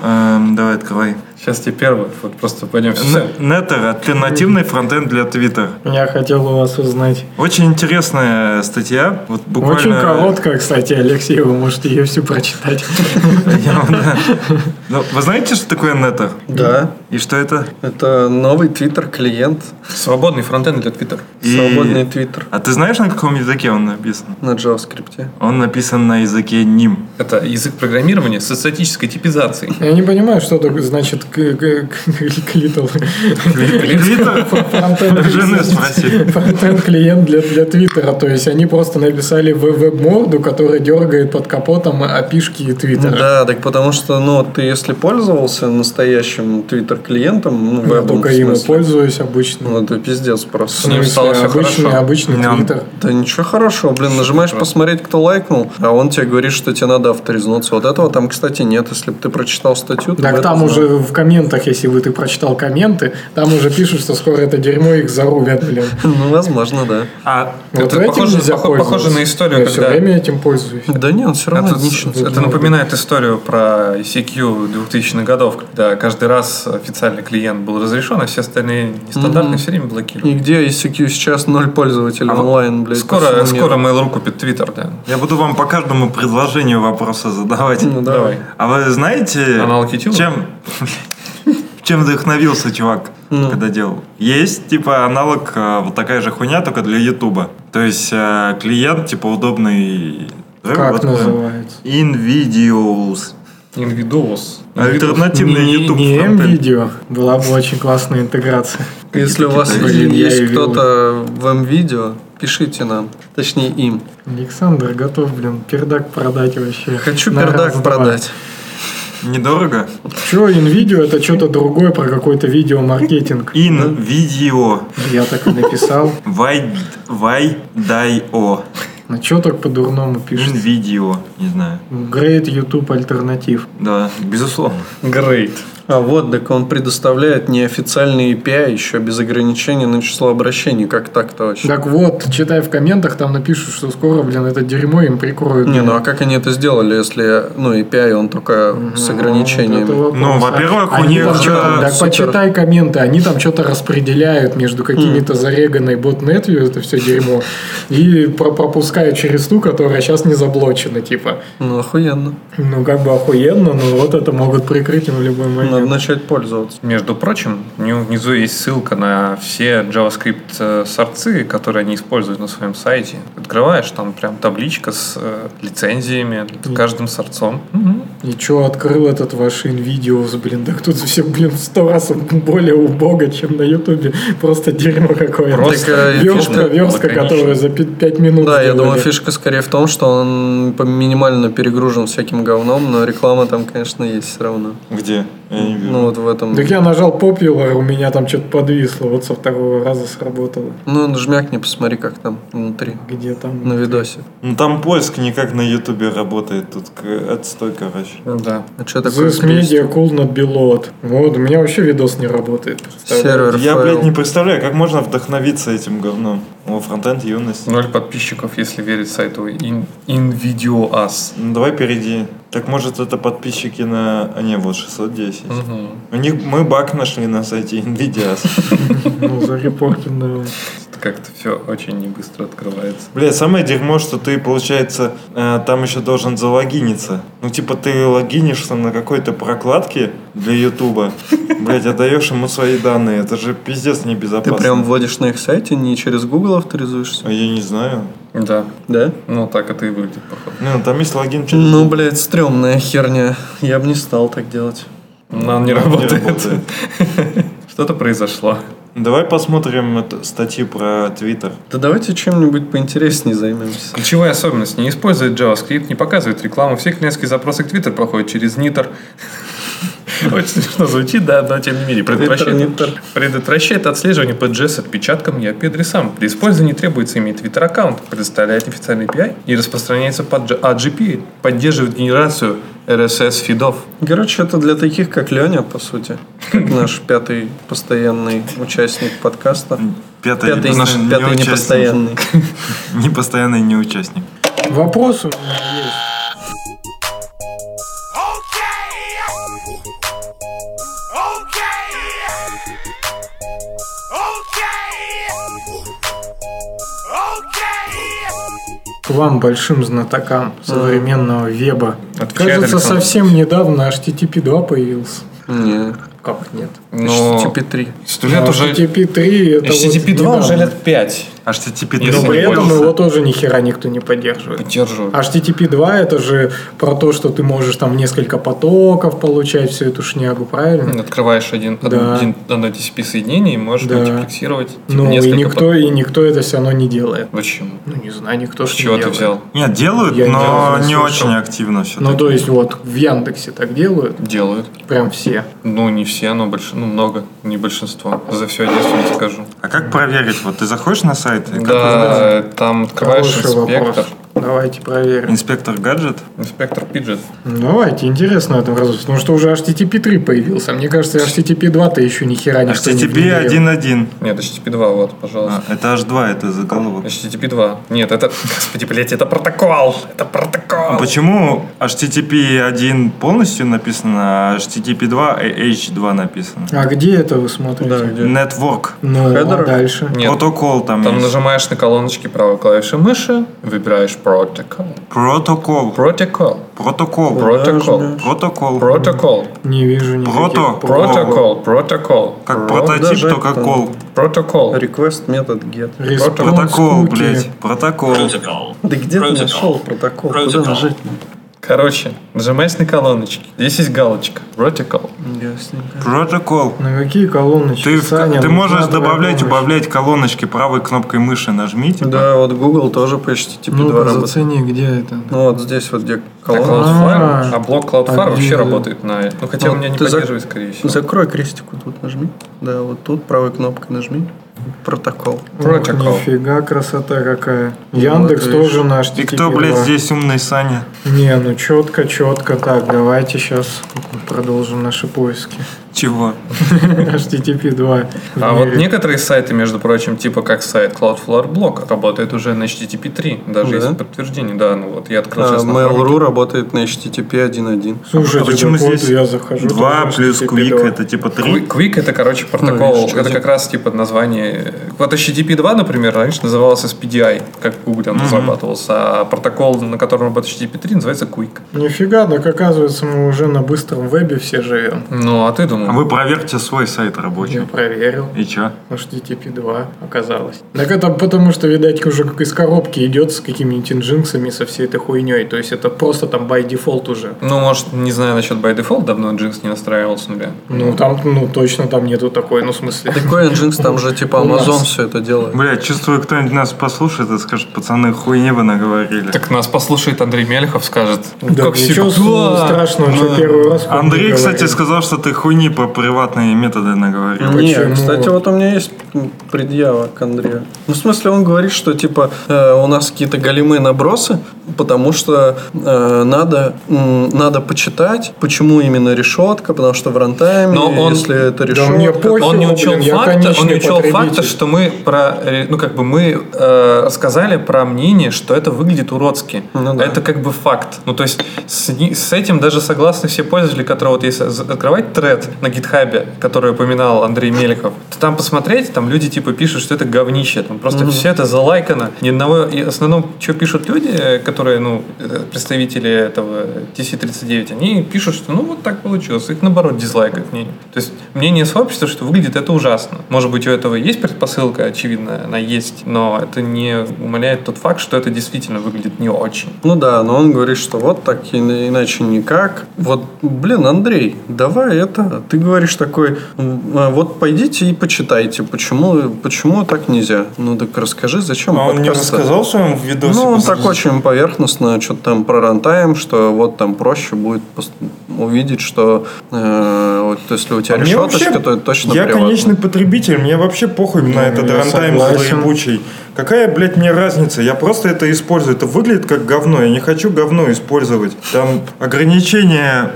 Давай, открывай. Сейчас тебе первый, вот просто пойдем. Nitter – альтернативный фронтенд для Twitter. Я хотел у вас узнать. Очень интересная статья. Вот буквально... Очень короткая, кстати, Алексей, вы можете ее всю прочитать. Вы знаете, что такое Nitter? Да. И что это? Это новый Twitter-клиент. Свободный фронтенд для Twitter. Свободный Twitter. А ты знаешь, на каком языке он написан? На JavaScript. Он написан на языке NIM. Это язык программирования с статической типизацией. Я не понимаю, что такое значит Клитл. Фронтенд-клиент для Твиттера. То есть они просто написали веб-морду, которая дергает под капотом API-шки Твиттера. Да, так потому что, ну, ты если пользовался настоящим Твиттер-клиентом, ну, я только им пользуюсь обычно. Ну, это пиздец просто. Обычный Твиттер. Да ничего хорошего, блин, нажимаешь посмотреть, кто лайкнул, а он тебе говорит, что тебе надо авторизнуться. Вот этого там, кстати, нет. Если бы ты прочитал статью, так там уже в комментах, если бы ты прочитал комменты, там уже пишут, что скоро это дерьмо их зарубят, блин. Ну, возможно, да. А вот это похоже на историю, я когда... все время этим пользуюсь. Да нет, все равно это напоминает историю про ICQ 2000-х годов, когда каждый раз официальный клиент был разрешен, а все остальные нестандартные все время блокировали. И где ICQ сейчас 0 пользователей онлайн, блядь. Скоро Mail.ru купит Twitter, да. Я буду вам по каждому предложению вопросы задавать. Ну, давай. А вы знаете, чем вдохновился чувак, когда делал? Есть, типа, аналог, вот такая же хуйня, только для Ютуба. То есть, клиент, типа, удобный... Как называется? Invidious. Альтернативный YouTube. Не М-видео. Была бы очень классная интеграция. Если у вас есть кто-то в М-видео, пишите нам. Точнее, им. Александр готов, блин, пердак продать вообще. Хочу пердак продать. Недорого? Чё, инвидео, это что-то другое про какой-то видеомаркетинг. Инвидео. Я так и написал. Вайдайо. А чего так по-дурному пишется? Invidio, не знаю. Great YouTube Alternative. Да, безусловно. Great. А вот, так он предоставляет неофициальные API еще без ограничения на число обращений. Как так-то вообще? Так вот, читай в комментах, там напишут, что скоро, блин, это дерьмо им прикроют. Не, ну а как они это сделали, если, ну, API, он только с ограничениями? Вот ну, во-первых, у них... Так почитай комменты, они там что-то распределяют между какими-то зареганной ботнетью, это все дерьмо, и пропускают через ту, которая сейчас не заблочена, типа. Ну, охуенно. Ну, как бы охуенно, но вот это могут прикрыть им в любой момент. Надо начать пользоваться. Между прочим, внизу есть ссылка на все JavaScript сорцы, которые они используют на своем сайте. Открываешь, там прям табличка с лицензиями, с каждым сорцом. И что открыл этот ваш Invidious, блин, так тут все, блин, в 100 раз более убого, чем на Ютубе. Просто дерьмо какое-то. Просто верстка, которую за 5 минут да, сделали. Я думаю, фишка скорее в том, что он минимально перегружен всяким говном, но реклама там, конечно, есть все равно. Где? Ну, вот в этом... Так я нажал Popular, у меня там что-то подвисло, вот со второго раза сработало. Ну, нажмякни, посмотри, как там внутри. Где там? На видосе. Ну, там поиск не как на Ютубе работает, тут отстой, короче. Да. А что такое? This media cool not be load. Вот, у меня вообще видос не работает. Сервер я, файл. Блядь, не представляю, как можно вдохновиться этим говном. О, Фронтенд Юность. 0 подписчиков, если верить сайту Invidious. Ну, давай перейди. Так может это подписчики на... А не, вот 610. Угу. У них мы баг нашли на сайте Invidious. Ну, зарепортинг. Как-то все очень небыстро открывается. Бля, самое дерьмо, что ты, получается, там еще должен залогиниться. Ну, типа, ты логинишься на какой-то прокладке для Ютуба. Блять, отдаешь ему свои данные. Это же пиздец небезопасно. Ты прям вводишь на их сайте, не через Google авторизуешься? А я не знаю. Да. Да? Ну, так это и выглядит, походу. Ну, там есть логин через... Ну, блядь, стрёмная херня. Я бы не стал так делать. Нам не работает. Что-то произошло. Давай посмотрим статью про Twitter. Да давайте чем-нибудь поинтереснее займемся. Ключевая особенность. Не использует JavaScript, не показывает рекламу. Все клиентские запросы к Twitter проходят через Nitter. Очень смешно звучит, да, но тем не менее. Предотвращает отслеживание PGS отпечатком IP-адресам. При использовании требуется иметь Twitter-аккаунт, предоставляет неофициальный API и распространяется по AGP, поддерживает генерацию RSS-фидов. Короче, это для таких, как Леня, по сути. Как наш 5-й постоянный участник подкаста. 5-й непостоянный. Непостоянный неучастник. Вопрос у меня есть. К вам, большим знатокам современного веба. Отвечает, кажется, Александр. Совсем недавно HTTP/2 появился. Нет. Как нет? Но... HTTP/3. HTTP/3 HTTP/2 вот уже лет 5. HTTP/3. Но при этом его тоже нихера никто не поддерживает. Поддерживает. HTTP/2 это же про то, что ты можешь там несколько потоков получать всю эту шнягу, правильно? Открываешь одно TCP соединение и можешь мультиплексировать. Ну и никто это все равно не делает. Почему? Ну не знаю, никто что делает. Чего ты взял? Нет, делают, но не очень активно все. Ну то есть вот в Яндексе так делают? Делают. Прям все. Ну не все, но много, не большинство. За все детство не скажу. А как проверить? Вот ты заходишь на сайт? Да, там открываешь инспектор. Давайте проверим. Инспектор гаджет? Инспектор пиджет. Давайте, интересно это разобраться. Потому что уже HTTP/3 появился. Мне кажется, HTTP/2-то еще ни хера не появился. HTTP 1.1. Нет, HTTP/2, вот, пожалуйста. Это H2, это заголовок. HTTP/2. Нет, это... Господи, блядь, это протокол! Это протокол! Почему HTTP 1 полностью написано, а HTTP/2 и H2 написано? А где это вы смотрите? Да, где? Network. Ну, а дальше? Нет. Протокол там. Там есть. Нажимаешь на колоночки правой клавиши мыши, выбираешь Протокол. Не вижу никаких. Протокол. Как прототип, только кол. Протокол. Request метод get. Протокол, блядь. Протокол. Да где ты нашел протокол? Куда нажать-то? Короче, нажимаешь на колоночки. Здесь есть галочка. Протокол. Протокол. На какие колоночки? Ты можешь добавлять, убавлять колоночки правой кнопкой мыши. Нажми. Типа. Да, вот Google тоже почти типа 2 работает. Зацени, где это. Ну вот здесь вот где колонка Cloudflare. А блок Cloudflare вообще работает на... Ну хотя у меня не поддерживает, скорее всего. Закрой крестику тут, нажми. Да, вот тут правой кнопкой нажми. Протокол. Нифига красота какая. Яндекс вот, тоже наш. И кто, блядь, здесь умный, Саня? Не, ну четко. Так, давайте сейчас продолжим наши поиски. Чего? HTTP 2. А вот некоторые сайты, между прочим, типа как сайт Cloudflare блок, работает уже на HTTP 3, даже если подтверждение. Да, ну вот я открыл сейчас. Mail.ru работает на HTTP 1.1. Слушай, почему здесь 2 плюс Quick, это типа 3? Quick это, короче, протокол. Это как раз типа название. Вот HTTP 2, например, раньше назывался SPDY, как в Google он разрабатывался, а протокол, на котором работает HTTP 3, называется Quick. Нифига, так оказывается, мы уже на быстром вебе все живем. Ну, а ты думал? А вы проверьте свой сайт рабочий. Я проверил. И чё? HTTP 2 оказалось. Так это потому, что, видать, уже как из коробки идет с какими-нибудь инжинксами, со всей этой хуйней. То есть это просто там by default уже. Ну, может, не знаю насчет by default, давно Nginx не настраивался, бля. Ну, там, ну, точно там нету такой, ну, в смысле. Такой Nginx, там же типа Amazon все это делает. Бля, чувствую, кто-нибудь нас послушает и скажет, пацаны, хуйни вы наговорили. Так нас послушает Андрей Мелехов, скажет. Да, как ничего страшного, что первый раз. Андрей, кстати, сказал, что ты хуйни про приватные методы наговорил. Нет, кстати, вот у меня есть предъява к Андрею. Ну, в смысле, он говорит, что типа у нас какие-то голимые набросы, потому что надо почитать, почему именно решетка, потому что в рантайме, если это решетка... Он не учел факта, что мы рассказали про мнение, что это выглядит уродски. Ну, да. Это как бы факт. Ну, то есть с этим даже согласны все пользователи, которые вот если открывать тред на гитхабе, который упоминал Андрей Мелехов, то там посмотреть, там люди типа пишут, что это говнище. Там просто все это залайкано. Ни одного... И в основном, что пишут люди, которые, ну, представители этого TC39, они пишут, что ну вот так получилось. Их наоборот дизлайкают мнение. То есть мнение сообщества, что выглядит это ужасно. Может быть, у этого есть предпосылка, очевидно, она есть, но это не умаляет тот факт, что это действительно выглядит не очень. Ну да, но он говорит, что вот так, иначе никак. Вот, блин, Андрей, давай это. Ты говоришь такой, вот пойдите и почитайте, почему так нельзя. Ну так расскажи, зачем. А он не рассказал в своем видосе? Ну, он так очень поверхностно, что-то там про рантайм, что вот там проще будет увидеть, что вот, если у тебя решеточка, то это точно приватно. Я конечный потребитель, мне вообще похуй на этот рантайм заебучий. Какая, блядь, мне разница? Я просто это использую. Это выглядит как говно. Я не хочу говно использовать. Там ограничения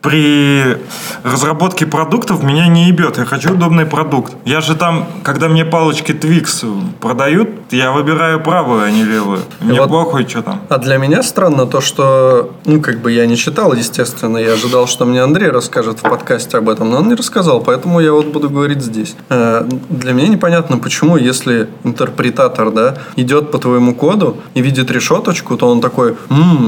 при разработке продуктов меня не ебет. Я хочу удобный продукт. Я же там, когда мне палочки Twix продают, я выбираю правую, а не левую. Мне вот похуй, что там. А для меня странно то, что, ну, как бы я не читал, естественно. Я ожидал, что мне Андрей расскажет в подкасте об этом, но он не рассказал, поэтому я вот буду говорить здесь. Для меня непонятно, почему, если интерпретатор, да, идет по твоему коду и видит решеточку, то он такой,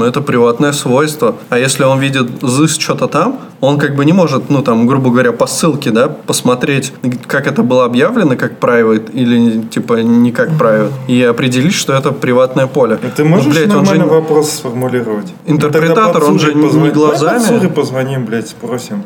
это приватное свойство. А если он видит зыс что-то там, он как бы не может, ну там, грубо говоря, по ссылке, да, посмотреть, как это было объявлено, как private или типа не как private, и определить, что это приватное поле. Ты можешь, ну, блядь, нормально он же... вопрос сформулировать? Интерпретатор, он же не глазами. Подсуре позвоним, блядь, спросим.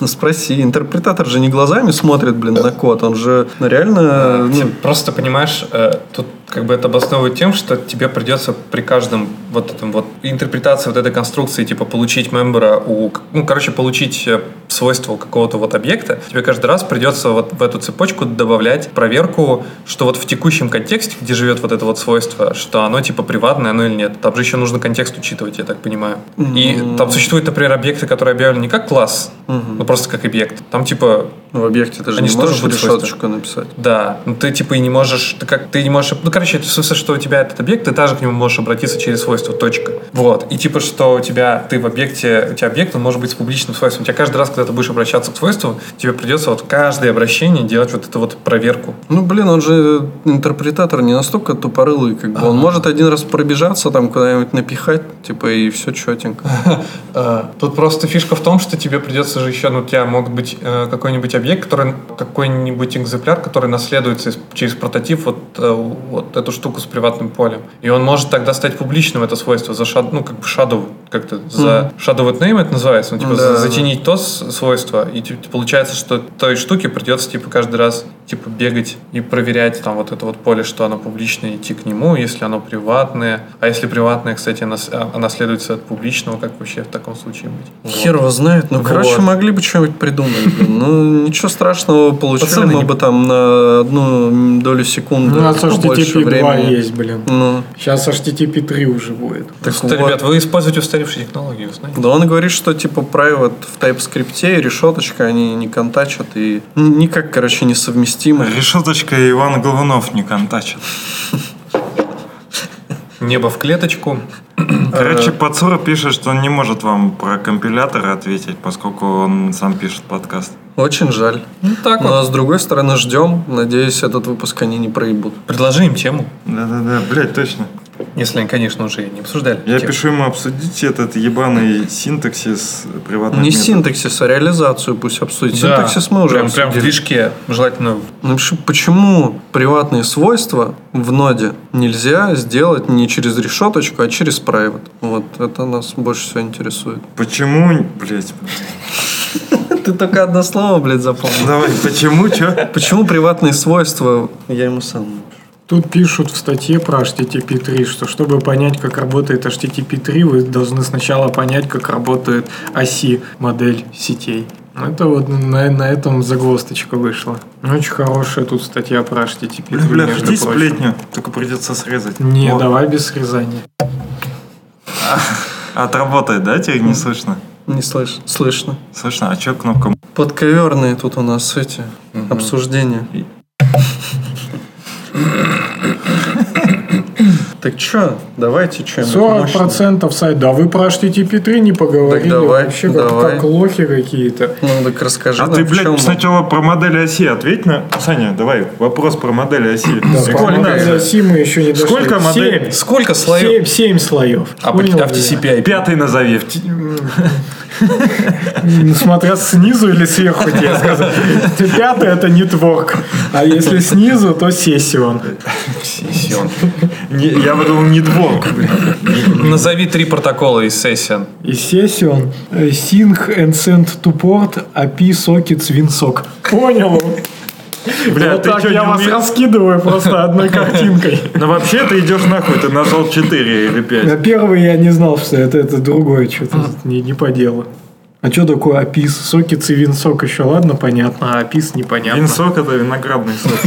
Ну, спроси. Интерпретатор же не глазами смотрит, блин, на код. Он же реально... Ты просто понимаешь, тут как бы это обосновывает тем, что тебе придется при каждом вот этом вот интерпретации вот этой конструкции, типа получить мембера у... Ну, короче, получить свойство у какого-то вот объекта. Тебе каждый раз придется вот в эту цепочку добавлять проверку, что вот в текущем контексте, где живет вот это вот свойство, что оно типа приватное, оно или нет. Там же еще нужно контекст учитывать, я так понимаю. И там существуют, например, объекты, которые объявлены не как класс, но просто как объект. Там типа... В объекте ты же не можешь решеточку написать. Да. Ну ты типа и не можешь... Ты не можешь... Ну, короче, это в смысле, что у тебя этот объект, ты даже к нему можешь обратиться через свойство точка. Вот. И типа, что у тебя... Ты в объекте... У тебя объект, он может быть с публичным свойством. У тебя каждый раз, когда ты будешь обращаться к свойству, тебе придется вот каждое обращение делать вот эту вот проверку. Ну, блин, он же интерпретатор не настолько тупорылый, как бы. Он может один раз пробежаться, там куда-нибудь напихать, типа, и все четенько. Тут просто фишка в том, что тебе придется же еще... Ну, у тебя могут быть какой-нибудь объект, который... Какой-нибудь экземпляр, который наследуется через прототип вот эту штуку с приватным полем. И он может тогда стать публичным, это свойство, за shadowed name это называется, ну, типа, затенить то свойство, и получается, что той штуке придется, типа, каждый раз, типа, бегать и проверять там вот это вот поле, что оно публичное, идти к нему, если оно приватное. А если приватное, кстати, оно следуется от публичного, как вообще в таком случае быть? Хер его знает, ну, короче, могли бы что-нибудь придумать, ну, ничего страшного, получили пацаны, мы бы там на одну долю секунды. У нас HTTP/2 есть, блин. Ну. Сейчас HTTP/3 уже будет. Так что, вот. Ребят, вы используете устаревшие технологии, знаете? Да, он говорит, что типа private в TypeScript и решеточка, они не контачат и никак, короче, не совместимы. Решеточка и Иван Голунов не контачат. Небо в клеточку. Короче, Пацура пишет, что он не может вам про компиляторы ответить, поскольку он сам пишет подкаст. Очень жаль. Ну, так вот. Но с другой стороны ждем. Надеюсь, этот выпуск они не проебут. Предложи им тему. Да-да-да, блядь, точно. Если они, конечно, уже не обсуждали. Я пишу ему обсудить этот ебаный синтаксис приватных методов. Не синтаксис, а реализацию пусть обсудить. Да. Синтаксис мы уже обсудили. Прям в движке, желательно. Напиши, почему приватные свойства в ноде нельзя сделать не через решеточку, а через private. Вот, это нас больше всего интересует. Почему, блядь... Ты только одно слово, блядь, запомнил. Давай, почему, чё? Почему приватные свойства... Я ему сам... Тут пишут в статье про HTTP/3, что чтобы понять, как работает HTTP/3, вы должны сначала понять, как работает оси модель сетей. Это вот на этом загвоздочка вышла. Очень хорошая тут статья про HTTP/3. Бля, жди сплетню, только придется срезать. Не, вот. Давай без срезания. Отработает, да? Тебе не слышно? Не слышно. Слышно. Слышно, а чё кнопка? Подковерные тут у нас эти обсуждения. Так что, давайте чем-нибудь 40% сайта, да вы про HTTP/3 не поговорили. Так давай, вообще как лохи какие-то. Ну так расскажи. А ты, блядь, сначала про модели оси ответь на... Саня, давай, вопрос про модели оси. Про модели оси мы еще не дошли. Сколько моделей? Сколько слоев? 7 слоев. А в TCP/IP? 5 назови. Смотря снизу или сверху, тебе сказать. 5 это нетворк. А если снизу, то сессион. Сессион. Я выдумал нетворк. Назови 3 протокола из сессион. Из сессион. Sync and send to port, API, sockets, WinSock. Понял. Бля, вот так я вас раскидываю просто одной картинкой. Но вообще ты идешь нахуй, ты нажал 4 или 5. Первый я не знал, что это другое что-то, не по делу. А что такое APIS? Сокетс и винсок еще, ладно, понятно, а APIS непонятно. Винсок это виноградный сок.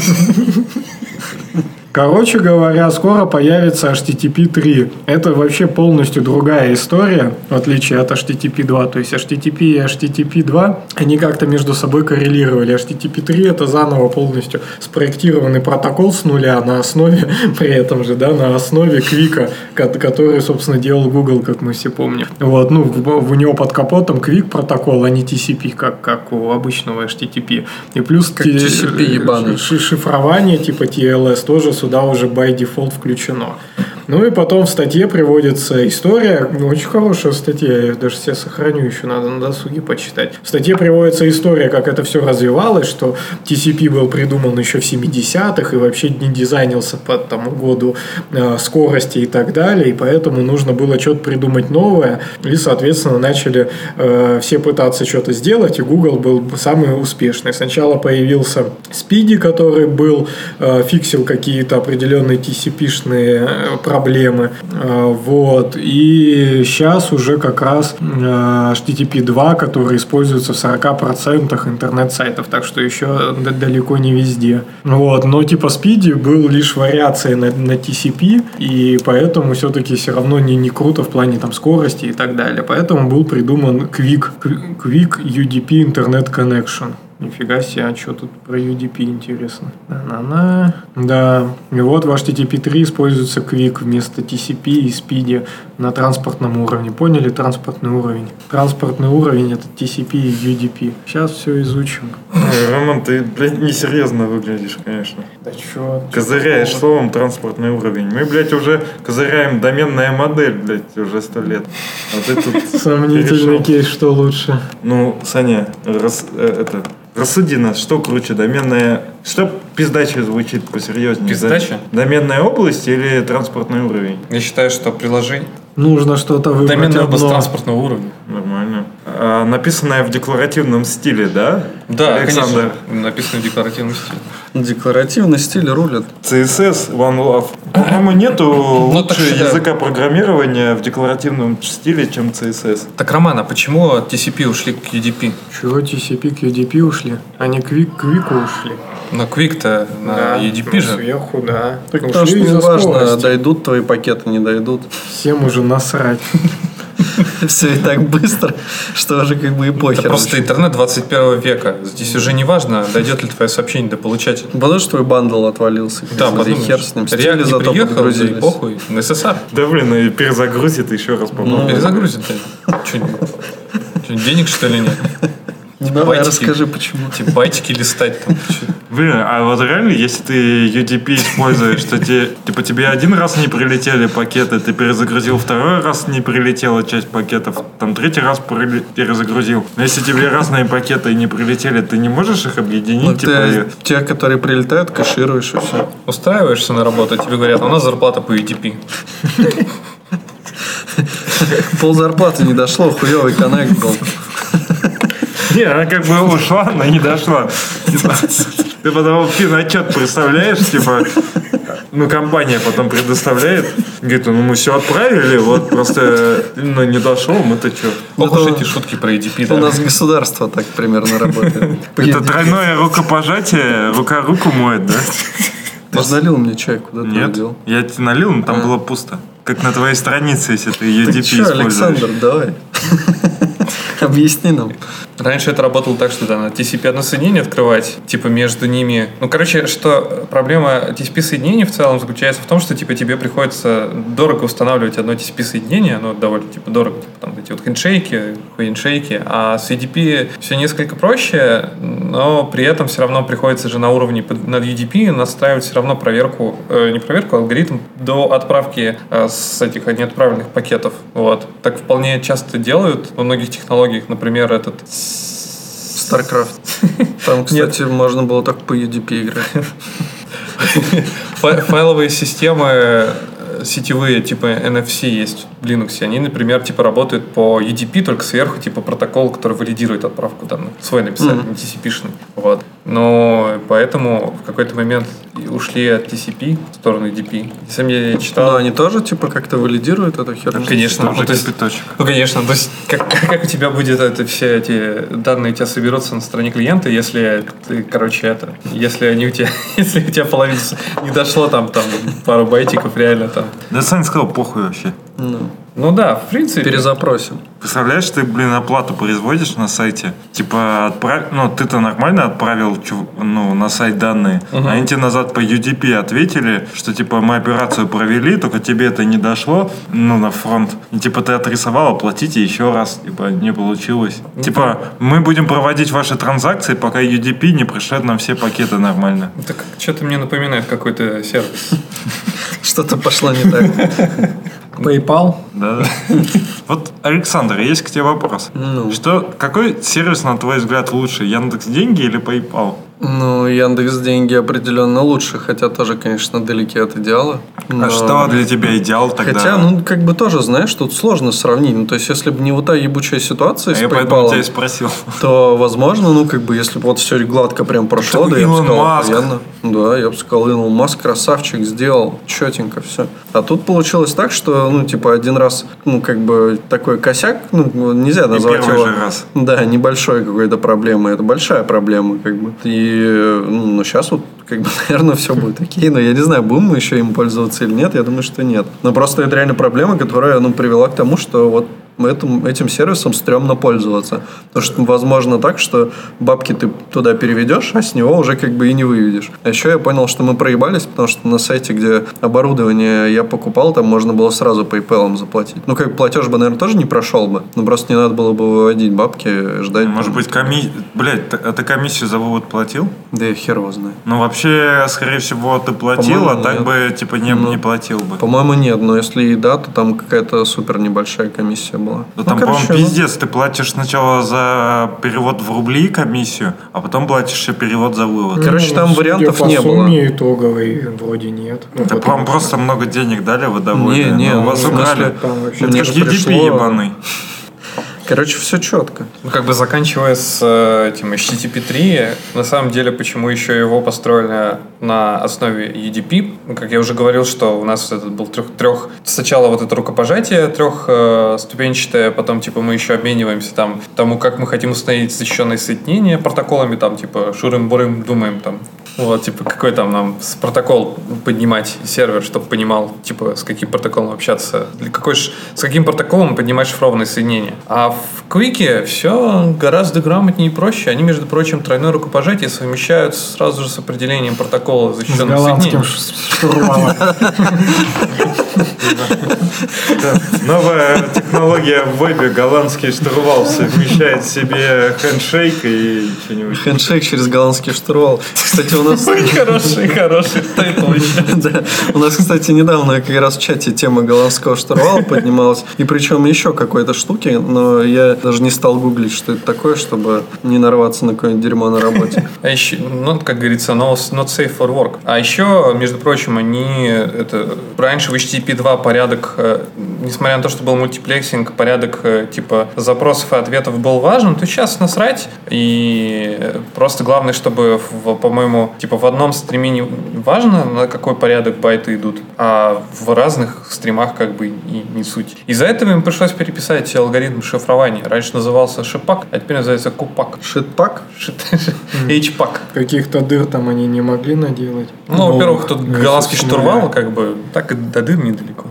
Короче говоря, скоро появится HTTP/3. Это вообще полностью другая история, в отличие от HTTP/2. То есть HTTP и HTTP/2, они как-то между собой коррелировали. HTTP/3 это заново полностью спроектированный протокол с нуля на основе, при этом же, да, на основе Quick, который, собственно, делал Google, как мы все помним. Вот, ну, у него под капотом Quick протокол, а не TCP, как у обычного HTTP. И плюс шифрование типа TLS тоже сюда уже by default включено. Ну и потом в статье приводится история, очень хорошая статья, я ее даже себе сохраню, еще надо на досуге почитать. В статье приводится история, как это все развивалось, что TCP был придуман еще в 70-х и вообще не дизайнился по тому году скорости и так далее, и поэтому нужно было что-то придумать новое, и, соответственно, начали все пытаться что-то сделать, и Google был самый успешный. Сначала появился SPDY, который был, фиксил какие-то определенные TCP-шные проблемы. Вот. И сейчас уже как раз HTTP/2, который используется в 40% интернет-сайтов, так что еще далеко не везде. Вот. Но типа SPDY был лишь вариацией на TCP, и поэтому все-таки все равно не круто в плане там скорости и так далее. Поэтому был придуман Quick UDP Internet Connection. Нифига себе, а что тут про UDP интересно? Да, и вот в HTTP/3 используется Quick вместо TCP и SPDY на транспортном уровне. Поняли транспортный уровень? Транспортный уровень это TCP и UDP. Сейчас все изучим. Роман, ты, блядь, несерьезно выглядишь, конечно. Да чё? Козыряешь словом транспортный уровень. Мы, блядь, уже козыряем доменная модель, блядь, уже 100 лет. А ты тут... Сомнительный кейс, что лучше. Ну, Саня, рассуди нас, что круче, доменная... Что пиздача звучит посерьезнее? Пиздача? Доменная область или транспортный уровень? Я считаю, что приложение... Нужно что-то выбрать. Доменная область транспортного уровня. Нормально. написанная в декларативном стиле, да? Да, Александр. Конечно, написанная в декларативном стиле. Декларативный стиль рулит. CSS, OneLove. По-моему, нету лучше языка программирования в декларативном стиле, чем CSS. Так, Роман, а почему от TCP ушли к UDP? Чего TCP к UDP ушли? Они к Quick ушли. Но Quick-то на UDP же. Сверху, да. Потому что неважно, дойдут твои пакеты, не дойдут. Всем уже насрать. Все и так быстро, что уже как бы и похер. Это просто интернет 21 века. Здесь уже не важно, дойдет ли твое сообщение до получателя. Потому что твой бандл отвалился. Да, подумаешь. Хер с ним. Реально не приехал, похуй, на СССР. Да блин, и перезагрузит еще раз, по-моему. Перезагрузит. Денег, что ли, нет? Давай, расскажи, почему. Типа байтики листать там. Блин, а вот реально, если ты UDP используешь, что тебе один раз не прилетели пакеты, ты перезагрузил второй раз, не прилетела часть пакетов, там третий раз перезагрузил. Но если тебе разные пакеты не прилетели, ты не можешь их объединить? Ты те, которые прилетают, кэшируешь и все. Устраиваешься на работу, тебе говорят, у нас зарплата по UDP. Пол зарплаты не дошло, хуевый коннект был. Не, она как бы ушла, но не дошла. Ты потом финотчет представляешь, типа, ну, компания потом предоставляет. Говорит, ну, мы все отправили, вот просто, ну, не дошло, мы-то что. Ох уж эти шутки про UDP, да. У нас государство так примерно работает. Это тройное рукопожатие, рука руку моет, да? Ты же налил мне чай, куда ты надел? Нет, я тебе налил, но там было пусто. Как на твоей странице, если ты UDP используешь. Александр, давай. Объясни нам. Раньше это работало так, что да, надо TCP одно соединение открывать, типа между ними. Ну, короче, что проблема TCP соединений в целом заключается в том, что типа тебе приходится дорого устанавливать одно TCP соединение, оно довольно типа дорого, типа там эти вот хендшейки, а с UDP все несколько проще, но при этом все равно приходится же на уровне над UDP настраивать все равно проверку, не проверку, а алгоритм до отправки с этих неотправленных пакетов. Вот. Так вполне часто делают во многих технологиях, например, этот StarCraft. Там, кстати, можно было так по UDP играть. Файловые системы сетевые, типа NFC есть в Linux. Они, например, типа работают по UDP, только сверху, типа протокол, который валидирует отправку данных. Свой написали, не TCP-шный. Вот. Но поэтому в какой-то момент ушли от TCP в сторону UDP. Сам я читал. Но они тоже типа как-то валидируют эту херню. Да, конечно, уже кипяточек. Ну, конечно. То есть, как у тебя будет это все эти данные у тебя соберутся на стороне клиента, если ты, короче, это. Если они у тебя, если у тебя половина не дошло там пару байтиков, реально там. Да Саня сказал, похуй вообще. Ну да, в принципе. Перезапросим. Представляешь, ты, блин, оплату производишь на сайте. Типа, ну, ты-то нормально отправил на сайт данные. А они тебе назад по UDP ответили, что, типа, мы операцию провели, только тебе это не дошло, ну, на фронт. И, типа, ты отрисовал, оплатите еще раз. Типа, не получилось. Типа, мы будем проводить ваши транзакции, пока UDP не пришлет нам все пакеты нормально. Так что-то мне напоминает какой-то сервис. Что-то пошло не так. PayPal? Да. Вот, Александр, есть к тебе вопрос. Какой сервис, на твой взгляд, лучше? Яндекс.Деньги или PayPal? Ну, Яндекс.Деньги определенно лучше, хотя тоже, конечно, далеки от идеала. Но... А что для тебя идеал тогда? Хотя, ну, как бы тоже, знаешь, тут сложно сравнить. Ну, то есть, если бы не вот та ебучая ситуация с PayPal, я поэтому тебя и спросил. То, возможно, ну, как бы, если бы вот все гладко прям прошло, да, я бы сказал, охуенно. Да, я бы сказал, Илон Маск красавчик, сделал четенько все. А тут получилось так, что, ну, типа, один раз, ну, как бы, такой косяк, ну, нельзя назвать его. Первый же раз. Да, небольшой какой-то проблемой. Это большая проблема, как бы. И, ну, сейчас вот, как бы, наверное, все будет окей. Но я не знаю, будем мы еще им пользоваться или нет. Я думаю, что нет. Но просто это реально проблема, которая, ну, привела к тому, что вот этим сервисом стрёмно пользоваться. Потому что, возможно, так, что бабки ты туда переведешь, а с него уже как бы и не выведешь. А еще я понял, что мы проебались, потому что на сайте, где оборудование я покупал, там можно было сразу PayPal заплатить. Ну, как платеж бы, наверное, тоже не прошел бы. Но просто не надо было бы выводить бабки, ждать. Может быть, блядь, а ты комиссию за вывод платил? Да я хер его знаю. Ну, вообще, скорее всего, ты платил, по-моему, а так нет. Бы, типа, не платил бы. По-моему, нет. Но если и да, то там какая-то супер небольшая комиссия была. Да, ну, там, короче, по-моему, пиздец, ты платишь сначала за перевод в рубли комиссию, а потом платишь еще перевод за вывод. Короче, там вариантов не было. По сумме итоговой вроде нет. Ну, да, вам просто много денег дали, вы довольны. Не, вас украли. Это как UDP ебаный. Короче, все четко. Ну, как бы заканчивая с этим HTTP/3, на самом деле, почему еще его построили на основе UDP? Как я уже говорил, что у нас этот был трех... Сначала вот это рукопожатие трехступенчатое, потом, типа, мы еще обмениваемся там тому, как мы хотим установить защищенные соединения протоколами, там, типа, шурым-бурым, думаем, там, вот, типа, какой там нам протокол поднимать, сервер, чтобы понимал, типа, с каким протоколом общаться, с каким протоколом поднимать шифрованные соединения. А в Quick все гораздо грамотнее и проще. Они, между прочим, тройное рукопожатие совмещают сразу же с определением протокола защищенных соединений. С голландским штурвалом. Новая технология в вебе, голландский штурвал совмещает в себе хендшейк и что-нибудь. Хендшейк через голландский штурвал. Кстати, у нас... Хороший тайтл. У нас, кстати, недавно как раз в чате тема голландского штурвала поднималась. И причем еще какой-то штуки, но я даже не стал гуглить, что это такое, чтобы не нарваться на какое-нибудь дерьмо на работе. А еще, ну, как говорится, not safe for work. А еще, между прочим, раньше в HTTP 2 порядок, несмотря на то, что был мультиплексинг, порядок типа запросов и ответов был важен, то сейчас насрать. И просто главное, чтобы, по-моему, типа в одном стриме не важно, на какой порядок байты идут, а в разных стримах как бы и не суть. Из-за этого им пришлось переписать алгоритм шифрования. Раньше назывался шипак, а теперь называется купак. Шитпак? Эйчпак. Каких-то дыр там они не могли наделать. Ну, во-первых, тут голландский штурвал, как бы, так и до дыр недалеко.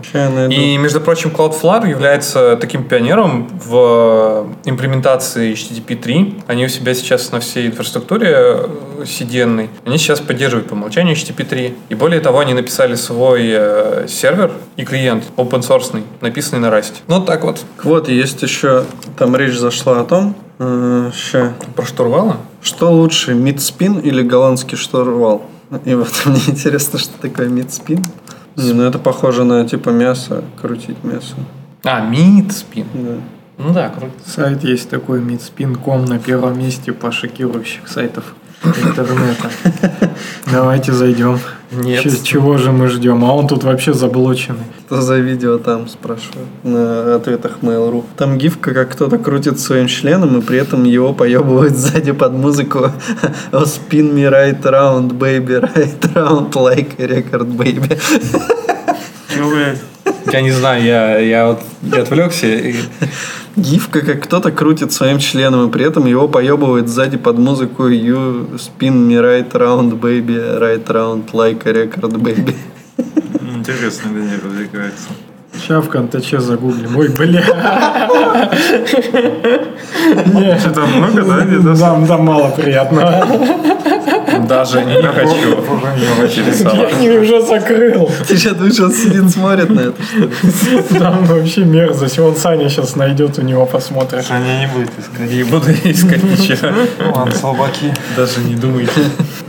И, между прочим, Cloudflare является таким пионером в имплементации HTTP/3. Они у себя сейчас на всей инфраструктуре CDN-ной. Они сейчас поддерживают по умолчанию HTTP/3. И более того, они написали свой сервер и клиент open-source, написанный на Rust. Ну, так вот. Вот, есть еще, там речь зашла о том, про штурвалы? Что лучше, мидспин или голландский штурвал? И вот мне интересно, что такое мидспин. Ну, это похоже на, типа, мясо, крутить мясо. А, мидспин. Да. Ну да, круто. Сайт есть такой, midspin.com, на первом месте по шокирующих сайтов интернета. Давайте зайдем. Нет. Чего же мы ждем? А он тут вообще заблоченный. Что за видео там, спрашиваю, на ответах Mail.ru. Там гифка, как кто-то крутит своим членом, и при этом его поебывают сзади под музыку. Oh, spin me right round, baby, right round like a record, baby. Я не знаю, я отвлекся. Гифка, как кто-то крутит своим членом, и при этом его поебывает сзади под музыку You spin me right round, baby, right round like a record, baby. Интересно, где они развлекаются. Сейчас в контаче загуглим. Ой, бля. Что-то много, да? Там мало приятного. Даже не хочу. Я не уже закрыл. Ты сейчас вышел, сидит, смотрит на это, что ли? Там вообще мерзость. Вон Саня сейчас найдет, у него посмотрит. Саня не будет искать. Не буду искать ничего. Ладно, слабаки. Даже не думайте.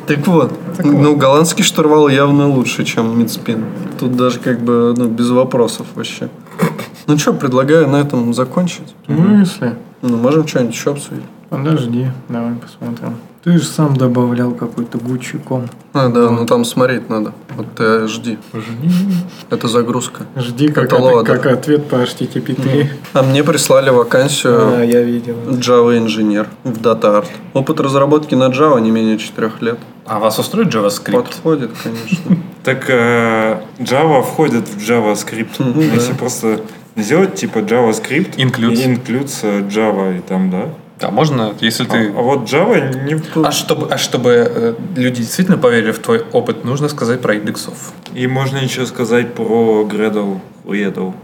Так вот, ну, голландский штурвал явно лучше, чем мидспин. Тут даже как бы, ну, без вопросов вообще. Ну что, предлагаю на этом закончить. Ну, если. Ну, можем что-нибудь еще обсудить. Подожди, давай посмотрим. Ты же сам добавлял какой-то гучиком. А, да, ну там смотреть надо. Вот ты жди. Это загрузка. Жди, как ответ по HTTP/3. А мне прислали вакансию. Да, я видел. Java инженер в DataArt. Опыт разработки на Java не менее 4 лет. А вас устроит JavaScript? Подходит, конечно. Так Java входит в JavaScript. Если просто сделать типа JavaScript includes Java и там, да? Да, можно, если ты... А вот Java не... чтобы люди действительно поверили в твой опыт, нужно сказать про индексов. И можно еще сказать про Gradle, Huedle.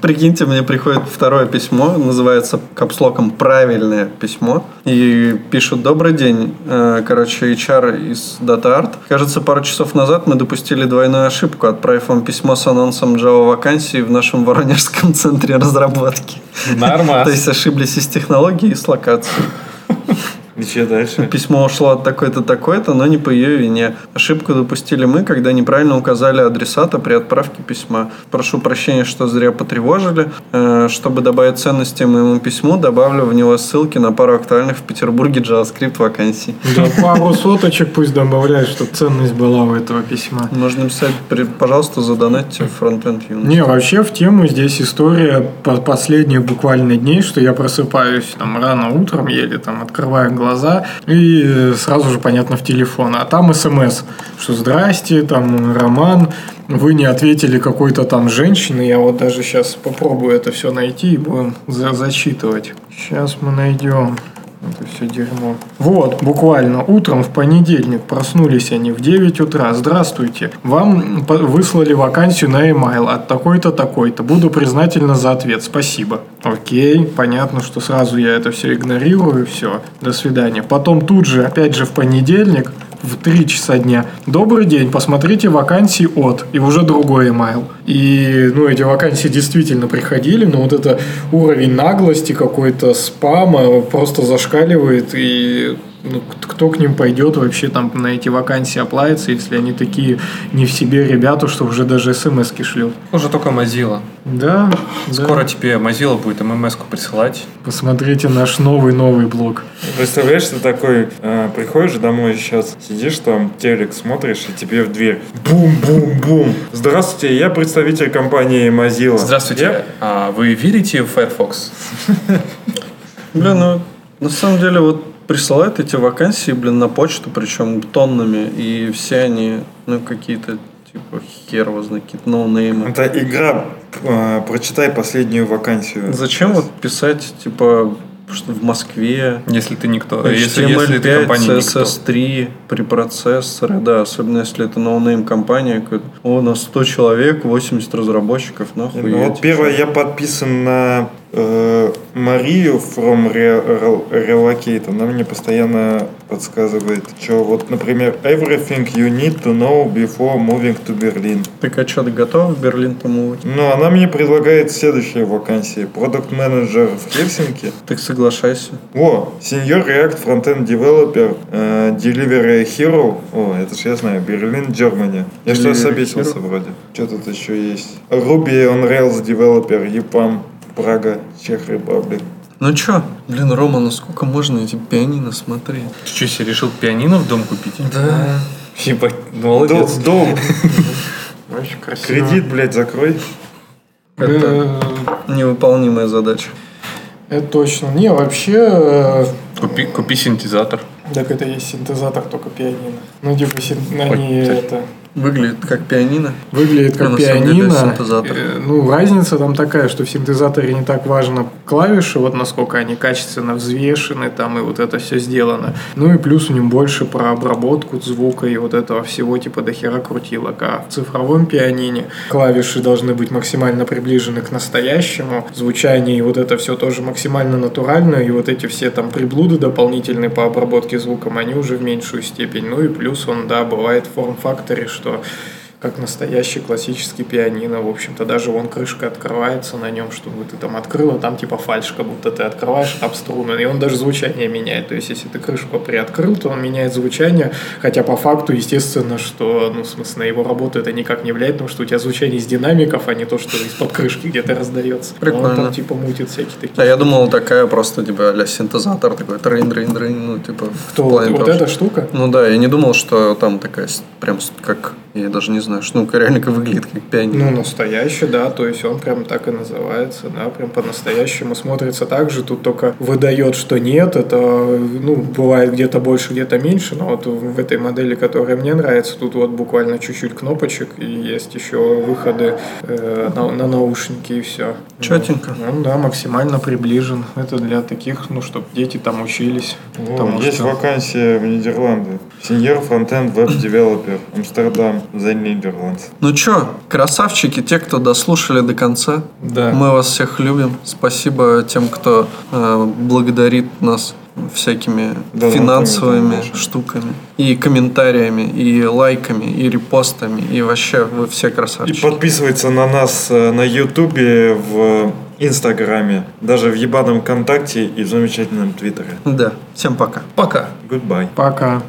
Прикиньте, мне приходит второе письмо, называется капслоком «Правильное письмо». И пишут: «Добрый день, короче, HR из DataArt. Кажется, пару часов назад мы допустили двойную ошибку, отправив вам письмо с анонсом Java-вакансии в нашем Воронежском центре разработки». Нормально. То есть ошиблись и с технологией, и с локацией. Ничего дальше. Письмо шло от такой-то, такой-то, но не по ее вине. Ошибку допустили мы, когда неправильно указали адресата при отправке письма. Прошу прощения, что зря потревожили. Чтобы добавить ценности моему письму, добавлю в него ссылки на пару актуальных в Петербурге JavaScript вакансий. Да, пару соточек пусть добавляют, чтобы ценность была у этого письма. Можно писать, пожалуйста, задонатьте в Фронтенд Юность. Не, вообще в тему здесь история последних буквально дней, что я просыпаюсь там рано утром, еле там открываю глаза, и сразу же, понятно, в телефон. А там СМС, что здрасте, там Роман, вы не ответили какой-то там женщине. Я вот даже сейчас попробую это все найти и будем зачитывать. Сейчас мы найдем это все дерьмо. Вот, буквально утром в понедельник проснулись они в 9 утра. Здравствуйте. Вам выслали вакансию на e-mail от такой-то, такой-то. Буду признательна за ответ. Спасибо. Окей, понятно, что сразу я это все игнорирую. Все, до свидания. Потом тут же, опять же в понедельник, в 3 часа дня. Добрый день, посмотрите вакансии от. И уже другой email. И, ну, эти вакансии действительно приходили, но вот это уровень наглости, какой-то спама просто зашкаливает, и ну, кто к ним пойдет вообще там на эти вакансии оплавиться, если они такие не в себе ребята, что уже даже смс-ки шлют. Уже только Mozilla. Да. Скоро тебе Mozilla будет ММС-ку присылать. Посмотрите наш новый блог. Представляешь, ты такой приходишь домой сейчас, сидишь там, телек смотришь, и тебе в дверь бум-бум-бум. Здравствуйте, я представитель компании Mozilla. Здравствуйте. Вы верите в Firefox? Блин, ну на самом деле вот присылают эти вакансии, блин, на почту, причем тоннами, и все они, ну, какие-то, типа, хер его знает, какие-то ноунеймы. Это игра, прочитай последнюю вакансию. Зачем вот писать, типа, что в Москве, если ты никто, HTML5, ты компания CSS3, никто. Препроцессоры, да, особенно если это ноунейм компания, у нас 100 человек, 80 разработчиков, нахуй. Ну, вот первое, я подписан на Марию from Relocate, она мне постоянно подсказывает, что вот, например, everything you need to know before moving to Berlin. Так а что, ты готов в Берлин-то мувать? Ну, она мне предлагает следующие вакансии. Product Manager в Хельсинки. Так соглашайся. О, Senior React Frontend Developer, Delivery Hero. О, это же я знаю, Берлин, Germany. Я что-то собесился вроде. Что тут еще есть? Ruby on Rails Developer, EPAM. Прага, Чех Репаблик. Ну чё? Блин, Рома, ну сколько можно эти пианино смотреть? Ты чё, себе решил пианино в дом купить? Да. Ебать, молодец. Дом. Очень красиво. Кредит, блядь, закрой. Это невыполнимая задача. Это точно. Не, вообще... Купи синтезатор. Так это есть синтезатор, только пианино. Ну, типа, они это... Выглядит как пианино. Выглядит как пианино. Ну, разница там такая, что в синтезаторе не так важно клавиши, вот насколько они качественно взвешены, там и вот это все сделано. Ну и плюс в нем больше про обработку звука и вот этого всего типа дохера крутилок. А в цифровом пианине клавиши должны быть максимально приближены к настоящему. Звучание и вот это все тоже максимально натурально. И вот эти все там приблуды дополнительные по обработке звуком, они уже в меньшую степень. Ну и плюс он, да, бывает в форм-факторе, что как настоящий классический пианино, в общем-то, даже вон крышка открывается на нем, чтобы ты там открыла, там типа фальш, как будто ты открываешь об струну, и он даже звучание меняет, то есть если ты крышку приоткрыл, то он меняет звучание, хотя по факту, естественно, что, ну, в смысле, на его работу это никак не влияет, потому что у тебя звучание из динамиков, а не то, что из-под крышки где-то раздается. Прикольно. Он там типа мутит всякие такие. А я думал, такая просто, типа, а-ля синтезатор такой, трын-трын-трын, ну, типа... Кто? Вот эта штука? Ну, да, я не думал, что там такая прям как... Я даже не знаю, что, ну, реально выглядит как пианино. Ну, настоящий, да, то есть он прям так и называется, да, прям по-настоящему смотрится так же, тут только выдает, что нет, это, ну, бывает где-то больше, где-то меньше, но вот в этой модели, которая мне нравится, тут вот буквально чуть-чуть кнопочек, и есть еще выходы на наушники, и все. Чётенько. Ну, да, максимально приближен, это для таких, ну, чтобы дети там учились. О, есть что... вакансия в Нидерланды. Senior Frontend Web Developer, Амстердам. За Нидерландс. Ну чё, красавчики, те, кто дослушали до конца. Да. Мы вас всех любим. Спасибо тем, кто благодарит нас всякими финансовыми штуками. И комментариями, и лайками, и репостами. И вообще вы все красавчики. И подписывается на нас на Ютубе в Инстаграме, даже в ебаном ВКонтакте и в замечательном Твиттере. Да. Всем пока. Пока. Goodbye. Пока.